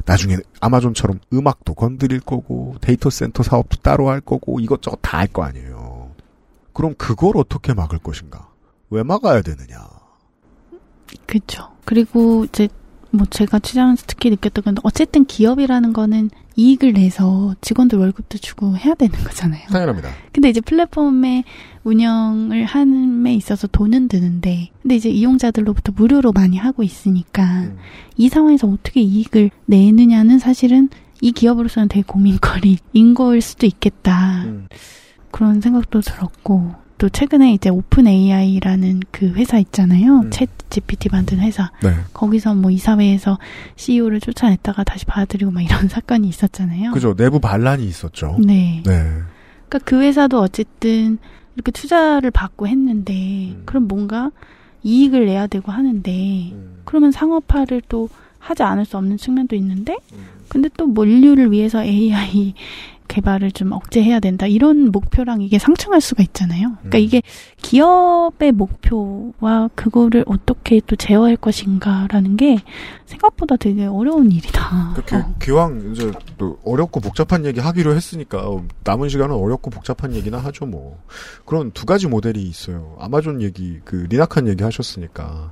나중에 아마존처럼 음악도 건드릴 거고 데이터 센터 사업도 따로 할 거고 이것저것 다 할 거 아니에요. 그럼 그걸 어떻게 막을 것인가? 왜 막아야 되느냐? 그렇죠. 그리고 이제 뭐 제가 취재하면서 특히 느꼈던 건, 어쨌든 기업이라는 거는 이익을 내서 직원들 월급도 주고 해야 되는 거잖아요. 당연합니다. 근데 이제 플랫폼의 운영을 함에 있어서 돈은 드는데, 근데 이제 이용자들로부터 무료로 많이 하고 있으니까 음. 이 상황에서 어떻게 이익을 내느냐는 사실은 이 기업으로서는 되게 고민거리인 거일 수도 있겠다. 음. 그런 생각도 들었고, 또 최근에 이제 오픈 에이아이라는 그 회사 있잖아요. 음. 챗 지피티 만든 회사. 네. 거기서 뭐 이사회에서 씨이오를 쫓아냈다가 다시 받아들이고 막 이런 사건이 있었잖아요. 그죠. 내부 반란이 있었죠. 네. 네. 그러니까 그 회사도 어쨌든 이렇게 투자를 받고 했는데 음. 그럼 뭔가 이익을 내야 되고 하는데 음. 그러면 상업화를 또 하지 않을 수 없는 측면도 있는데 음. 근데 또 뭐 인류를 위해서 에이아이 개발을 좀 억제해야 된다, 이런 목표랑 이게 상충할 수가 있잖아요. 그러니까 음. 이게 기업의 목표와 그거를 어떻게 또 제어할 것인가라는 게 생각보다 되게 어려운 일이다. 그렇게 어. 기왕 이제 또 어렵고 복잡한 얘기 하기로 했으니까 남은 시간은 어렵고 복잡한 얘기나 하죠 뭐. 그런 두 가지 모델이 있어요. 아마존 얘기, 그 리나칸 얘기 하셨으니까,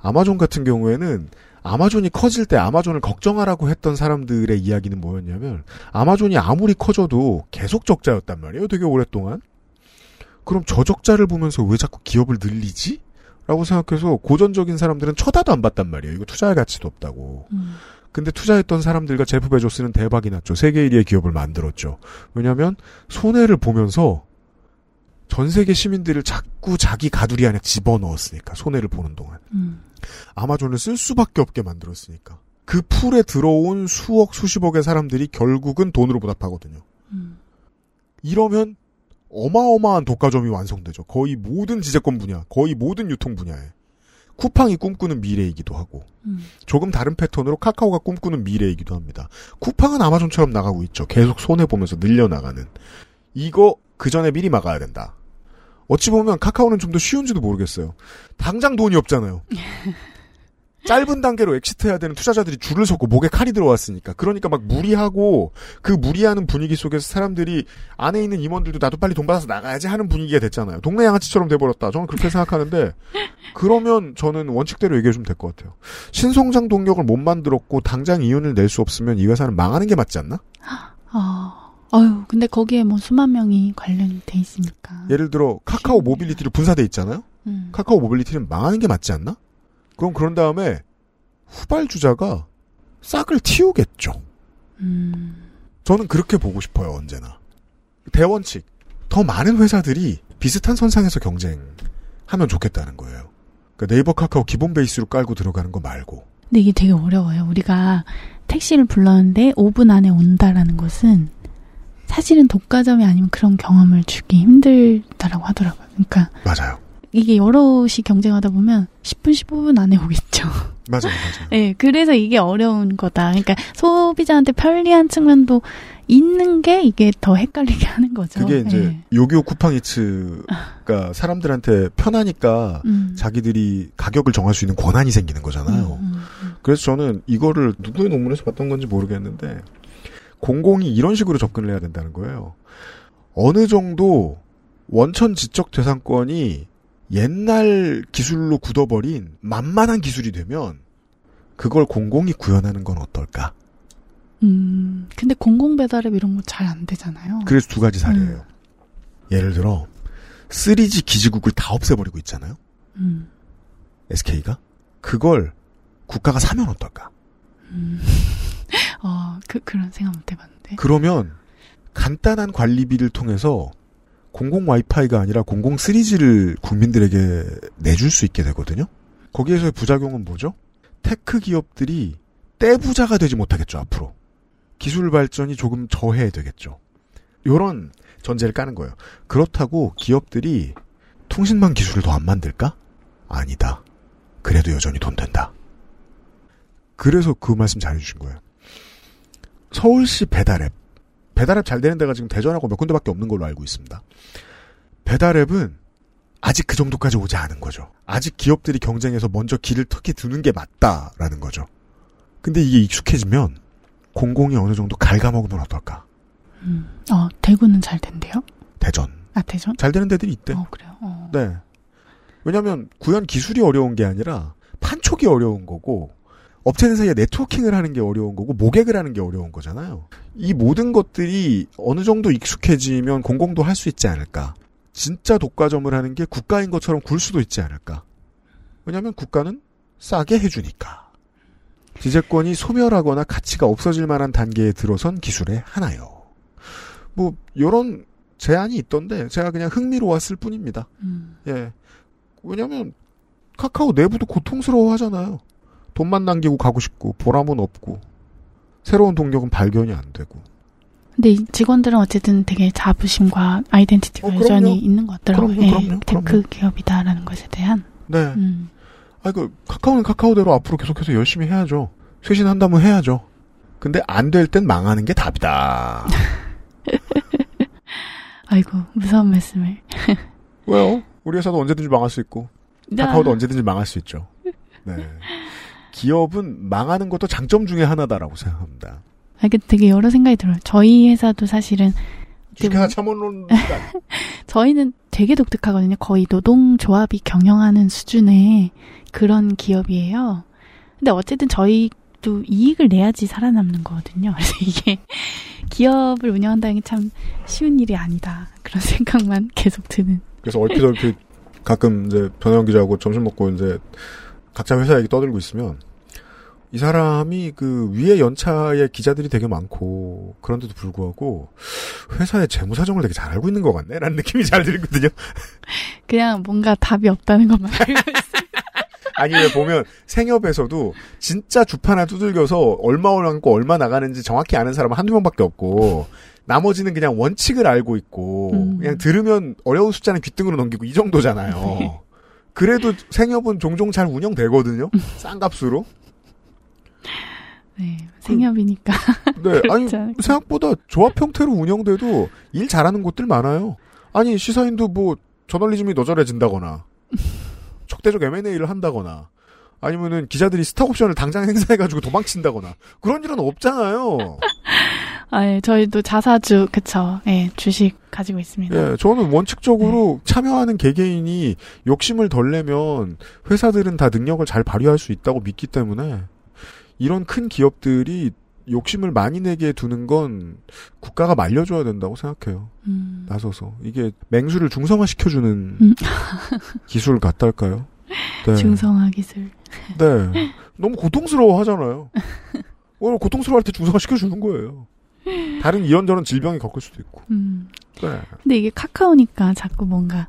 아마존 같은 경우에는 아마존이 커질 때 아마존을 걱정하라고 했던 사람들의 이야기는 뭐였냐면, 아마존이 아무리 커져도 계속 적자였단 말이에요. 되게 오랫동안. 그럼 저 적자를 보면서 왜 자꾸 기업을 늘리지? 라고 생각해서 고전적인 사람들은 쳐다도 안 봤단 말이에요. 이거 투자할 가치도 없다고. 음. 근데 투자했던 사람들과 제프 베조스는 대박이 났죠. 세계 일 위의 기업을 만들었죠. 왜냐하면 손해를 보면서 전 세계 시민들을 자꾸 자기 가두리 안에 집어넣었으니까, 손해를 보는 동안. 음. 아마존을 쓸 수밖에 없게 만들었으니까. 그 풀에 들어온 수억 수십억의 사람들이 결국은 돈으로 보답하거든요. 음. 이러면 어마어마한 독과점이 완성되죠. 거의 모든 지재권 분야, 거의 모든 유통 분야에. 쿠팡이 꿈꾸는 미래이기도 하고 음. 조금 다른 패턴으로 카카오가 꿈꾸는 미래이기도 합니다. 쿠팡은 아마존처럼 나가고 있죠. 계속 손해보면서 늘려나가는. 이거 그 전에 미리 막아야 된다. 어찌 보면 카카오는 좀 더 쉬운지도 모르겠어요. 당장 돈이 없잖아요. 짧은 단계로 엑시트해야 되는 투자자들이 줄을 섰고 목에 칼이 들어왔으니까. 그러니까 막 무리하고 그 무리하는 분위기 속에서 사람들이 안에 있는 임원들도 나도 빨리 돈 받아서 나가야지 하는 분위기가 됐잖아요. 동네 양아치처럼 돼버렸다. 저는 그렇게 생각하는데 그러면 저는 원칙대로 얘기해 주면 될 것 같아요. 신성장 동력을 못 만들었고 당장 이윤을 낼 수 없으면 이 회사는 망하는 게 맞지 않나? 어, 어휴, 근데 거기에 뭐 수만 명이 관련돼 있으니까. 예를 들어 카카오 모빌리티로 분사돼 있잖아요. 음. 카카오 모빌리티는 망하는 게 맞지 않나? 그럼 그런 다음에 후발주자가 싹을 틔우겠죠. 음. 저는 그렇게 보고 싶어요. 언제나. 대원칙. 더 많은 회사들이 비슷한 선상에서 경쟁하면 좋겠다는 거예요. 그러니까 네이버 카카오 기본 베이스로 깔고 들어가는 거 말고. 근데 이게 되게 어려워요. 우리가 택시를 불렀는데 오 분 안에 온다라는 것은 사실은 독과점이 아니면 그런 경험을 주기 힘들다라고 하더라고요. 그러니까 맞아요. 이게 여럿이 경쟁하다 보면 십 분, 십오 분 안에 오겠죠. 맞아요, 맞아요. 네, 그래서 이게 어려운 거다. 그러니까 소비자한테 편리한 측면도 있는 게 이게 더 헷갈리게 하는 거죠. 그게 이제 네. 요기요 쿠팡이츠가 사람들한테 편하니까 음. 자기들이 가격을 정할 수 있는 권한이 생기는 거잖아요. 음, 음, 음. 그래서 저는 이거를 누구의 논문에서 봤던 건지 모르겠는데 공공이 이런 식으로 접근을 해야 된다는 거예요. 어느 정도 원천 지적 재산권이 옛날 기술로 굳어버린 만만한 기술이 되면 그걸 공공이 구현하는 건 어떨까? 음, 근데 공공 배달앱 이런 거 잘 안 되잖아요. 그래서 두 가지 사례예요. 음. 예를 들어 쓰리지 기지국을 다 없애버리고 있잖아요. 음. 에스케이가 그걸 국가가 사면 어떨까? 음. 어, 그 그런 생각 못 해봤는데. 그러면 간단한 관리비를 통해서. 공공 와이파이가 아니라 공공 쓰리지를 국민들에게 내줄 수 있게 되거든요. 거기에서의 부작용은 뭐죠? 테크 기업들이 떼부자가 되지 못하겠죠. 앞으로 기술 발전이 조금 저해되겠죠. 이런 전제를 까는 거예요. 그렇다고 기업들이 통신망 기술을 더 안 만들까? 아니다. 그래도 여전히 돈 된다. 그래서 그 말씀 잘해주신 거예요. 서울시 배달앱. 배달앱 잘 되는 데가 지금 대전하고 몇 군데밖에 없는 걸로 알고 있습니다. 배달앱은 아직 그 정도까지 오지 않은 거죠. 아직 기업들이 경쟁해서 먼저 길을 터키 두는 게 맞다라는 거죠. 근데 이게 익숙해지면 공공이 어느 정도 갉아먹으면 어떨까? 음, 어, 대구는 잘 된대요? 대전. 아, 대전? 잘 되는 데들이 있대. 어, 그래요? 어. 네. 왜냐면 구현 기술이 어려운 게 아니라 판촉이 어려운 거고 업체들 사이에 네트워킹을 하는 게 어려운 거고 모객을 하는 게 어려운 거잖아요. 이 모든 것들이 어느 정도 익숙해지면 공공도 할 수 있지 않을까. 진짜 독과점을 하는 게 국가인 것처럼 굴 수도 있지 않을까. 왜냐하면 국가는 싸게 해주니까. 지재권이 소멸하거나 가치가 없어질 만한 단계에 들어선 기술의 하나요. 뭐 이런 제안이 있던데 제가 그냥 흥미로웠을 뿐입니다. 음. 예, 왜냐하면 카카오 내부도 고통스러워하잖아요. 돈만 남기고 가고 싶고 보람은 없고 새로운 동력은 발견이 안 되고. 근데 직원들은 어쨌든 되게 자부심과 아이덴티티가 어, 여전히 있는 것 같더라고요. 그럼요, 그럼요, 예, 테크 그럼요. 기업이다라는 것에 대한. 네. 음. 아니 그 카카오는 카카오대로 앞으로 계속해서 열심히 해야죠. 쇄신한다면 해야죠. 근데 안 될 땐 망하는 게 답이다. 아이고 무서운 말씀을. 왜요? 우리 회사도 언제든지 망할 수 있고 카카오도 언제든지 망할 수 있죠. 네. 기업은 망하는 것도 장점 중에 하나다라고 생각합니다. 아, 그 되게 여러 생각이 들어요. 저희 회사도 사실은 주식회사 참원론 저희는 되게 독특하거든요. 거의 노동조합이 경영하는 수준의 그런 기업이에요. 근데 어쨌든 저희도 이익을 내야지 살아남는 거거든요. 그래서 이게 기업을 운영한다는 게 참 쉬운 일이 아니다. 그런 생각만 계속 드는. 그래서 얼핏 얼핏 가끔 이제 변호영 기자하고 점심 먹고 이제 각자 회사 얘기 떠들고 있으면 이 사람이 그 위에 연차의 기자들이 되게 많고 그런데도 불구하고 회사의 재무 사정을 되게 잘 알고 있는 것 같네? 라는 느낌이 잘 들거든요. 그냥 뭔가 답이 없다는 것만 알고 있어요. 아니 왜 보면 생협에서도 진짜 주파나 두들겨서 얼마 올라가고 얼마 나가는지 정확히 아는 사람은 한두 명밖에 없고 나머지는 그냥 원칙을 알고 있고 음. 그냥 들으면 어려운 숫자는 귀등으로 넘기고 이 정도잖아요. 그래도 생협은 종종 잘 운영되거든요. 싼 값으로. 네, 생협이니까. 네, 아니 생각보다 조합 형태로 운영돼도 일 잘하는 곳들 많아요. 아니 시사인도 뭐 저널리즘이 너절해진다거나 적대적 엠 앤 에이를 한다거나 아니면은 기자들이 스톡옵션을 당장 행사해가지고 도망친다거나 그런 일은 없잖아요. 아, 예, 저희도 자사주, 그쵸. 예, 주식 가지고 있습니다. 예, 저는 원칙적으로 네. 참여하는 개개인이 욕심을 덜 내면 회사들은 다 능력을 잘 발휘할 수 있다고 믿기 때문에 이런 큰 기업들이 욕심을 많이 내게 두는 건 국가가 말려줘야 된다고 생각해요. 음. 나서서. 이게 맹수를 중성화시켜주는 음. 기술 같달까요? 네. 중성화 기술. 네. 너무 고통스러워 하잖아요. 오늘 고통스러워할 때 중성화시켜주는 거예요. 다른 이런저런 질병이 겪을 수도 있고. 음. 네. 근데 이게 카카오니까 자꾸 뭔가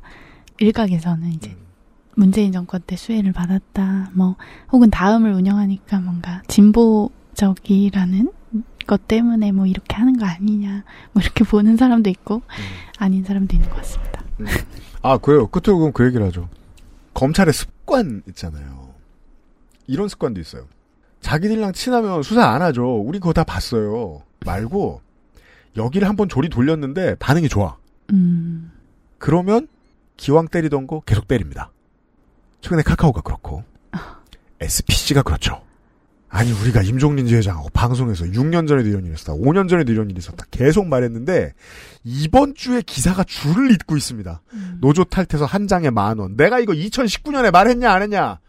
일각에서는 이제 음. 문재인 정권 때 수혜를 받았다, 뭐 혹은 다음을 운영하니까 뭔가 진보적이라는 것 때문에 뭐 이렇게 하는 거 아니냐, 뭐 이렇게 보는 사람도 있고 음. 아닌 사람도 있는 것 같습니다. 음. 아 그래요. 끝으로 그럼 그 얘기를 하죠. 검찰의 습관 있잖아요. 이런 습관도 있어요. 자기들이랑 친하면 수사 안 하죠. 우리 그거 다 봤어요. 말고 여기를 한번 조리 돌렸는데 반응이 좋아. 음. 그러면 기왕 때리던 거 계속 때립니다. 최근에 카카오가 그렇고 에스피씨가 그렇죠. 아니 우리가 임종린지 회장하고 방송에서 육 년 전에도 이런 일이 있었다. 오 년 전에도 이런 일이 있었다. 계속 말했는데 이번 주에 기사가 줄을 잇고 있습니다. 음. 노조 탈퇴서 한 장에 만 원. 내가 이거 이천십구 년에 말했냐 안 했냐.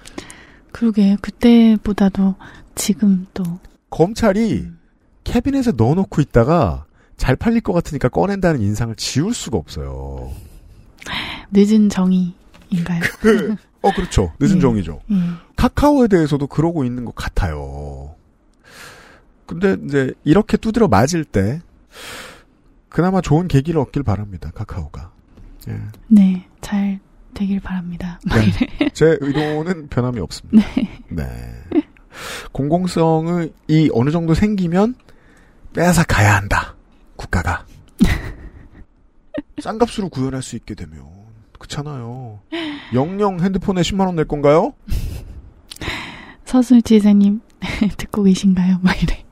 그러게 그때보다도 지금 또. 검찰이 음. 캐비넷에 넣어놓고 있다가 잘 팔릴 것 같으니까 꺼낸다는 인상을 지울 수가 없어요. 늦은 정의인가요? 그, 어 그렇죠. 늦은 음, 정의죠. 음. 카카오에 대해서도 그러고 있는 것 같아요. 근데 이제 이렇게 두드려 맞을 때 그나마 좋은 계기를 얻길 바랍니다. 카카오가. 예. 네. 잘 되길 바랍니다. 네. 제 의도는 변함이 없습니다. 네. 네. 공공성이 어느 정도 생기면 빼앗아 가야 한다. 국가가. 싼 값으로 구현할 수 있게 되면 그렇잖아요. 영영 핸드폰에 십만 원 낼 건가요? 서승욱 지회장님 듣고 계신가요? 막 이래.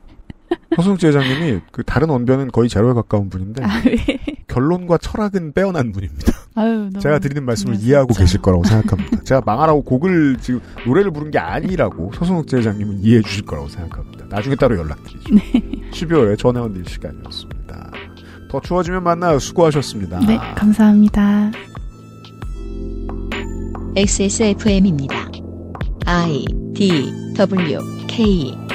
서승욱 지회장님이 그 다른 언변은 거의 제로에 가까운 분인데 아, 네. 결론과 철학은 빼어난 분입니다. 아유, 제가 드리는 말씀을 중요하셨죠. 이해하고 계실 거라고 생각합니다. 제가 망하라고 곡을 지금 노래를 부른 게 아니라고 서승욱 지회장님은 이해해 주실 거라고 생각합니다. 나중에 따로 연락드리죠. 네. 십이월에 전혜원 일 시간이었습니다. 더 추워지면 만나요. 수고하셨습니다. 네, 감사합니다. 엑스에스에프엠입니다. I, D, W, K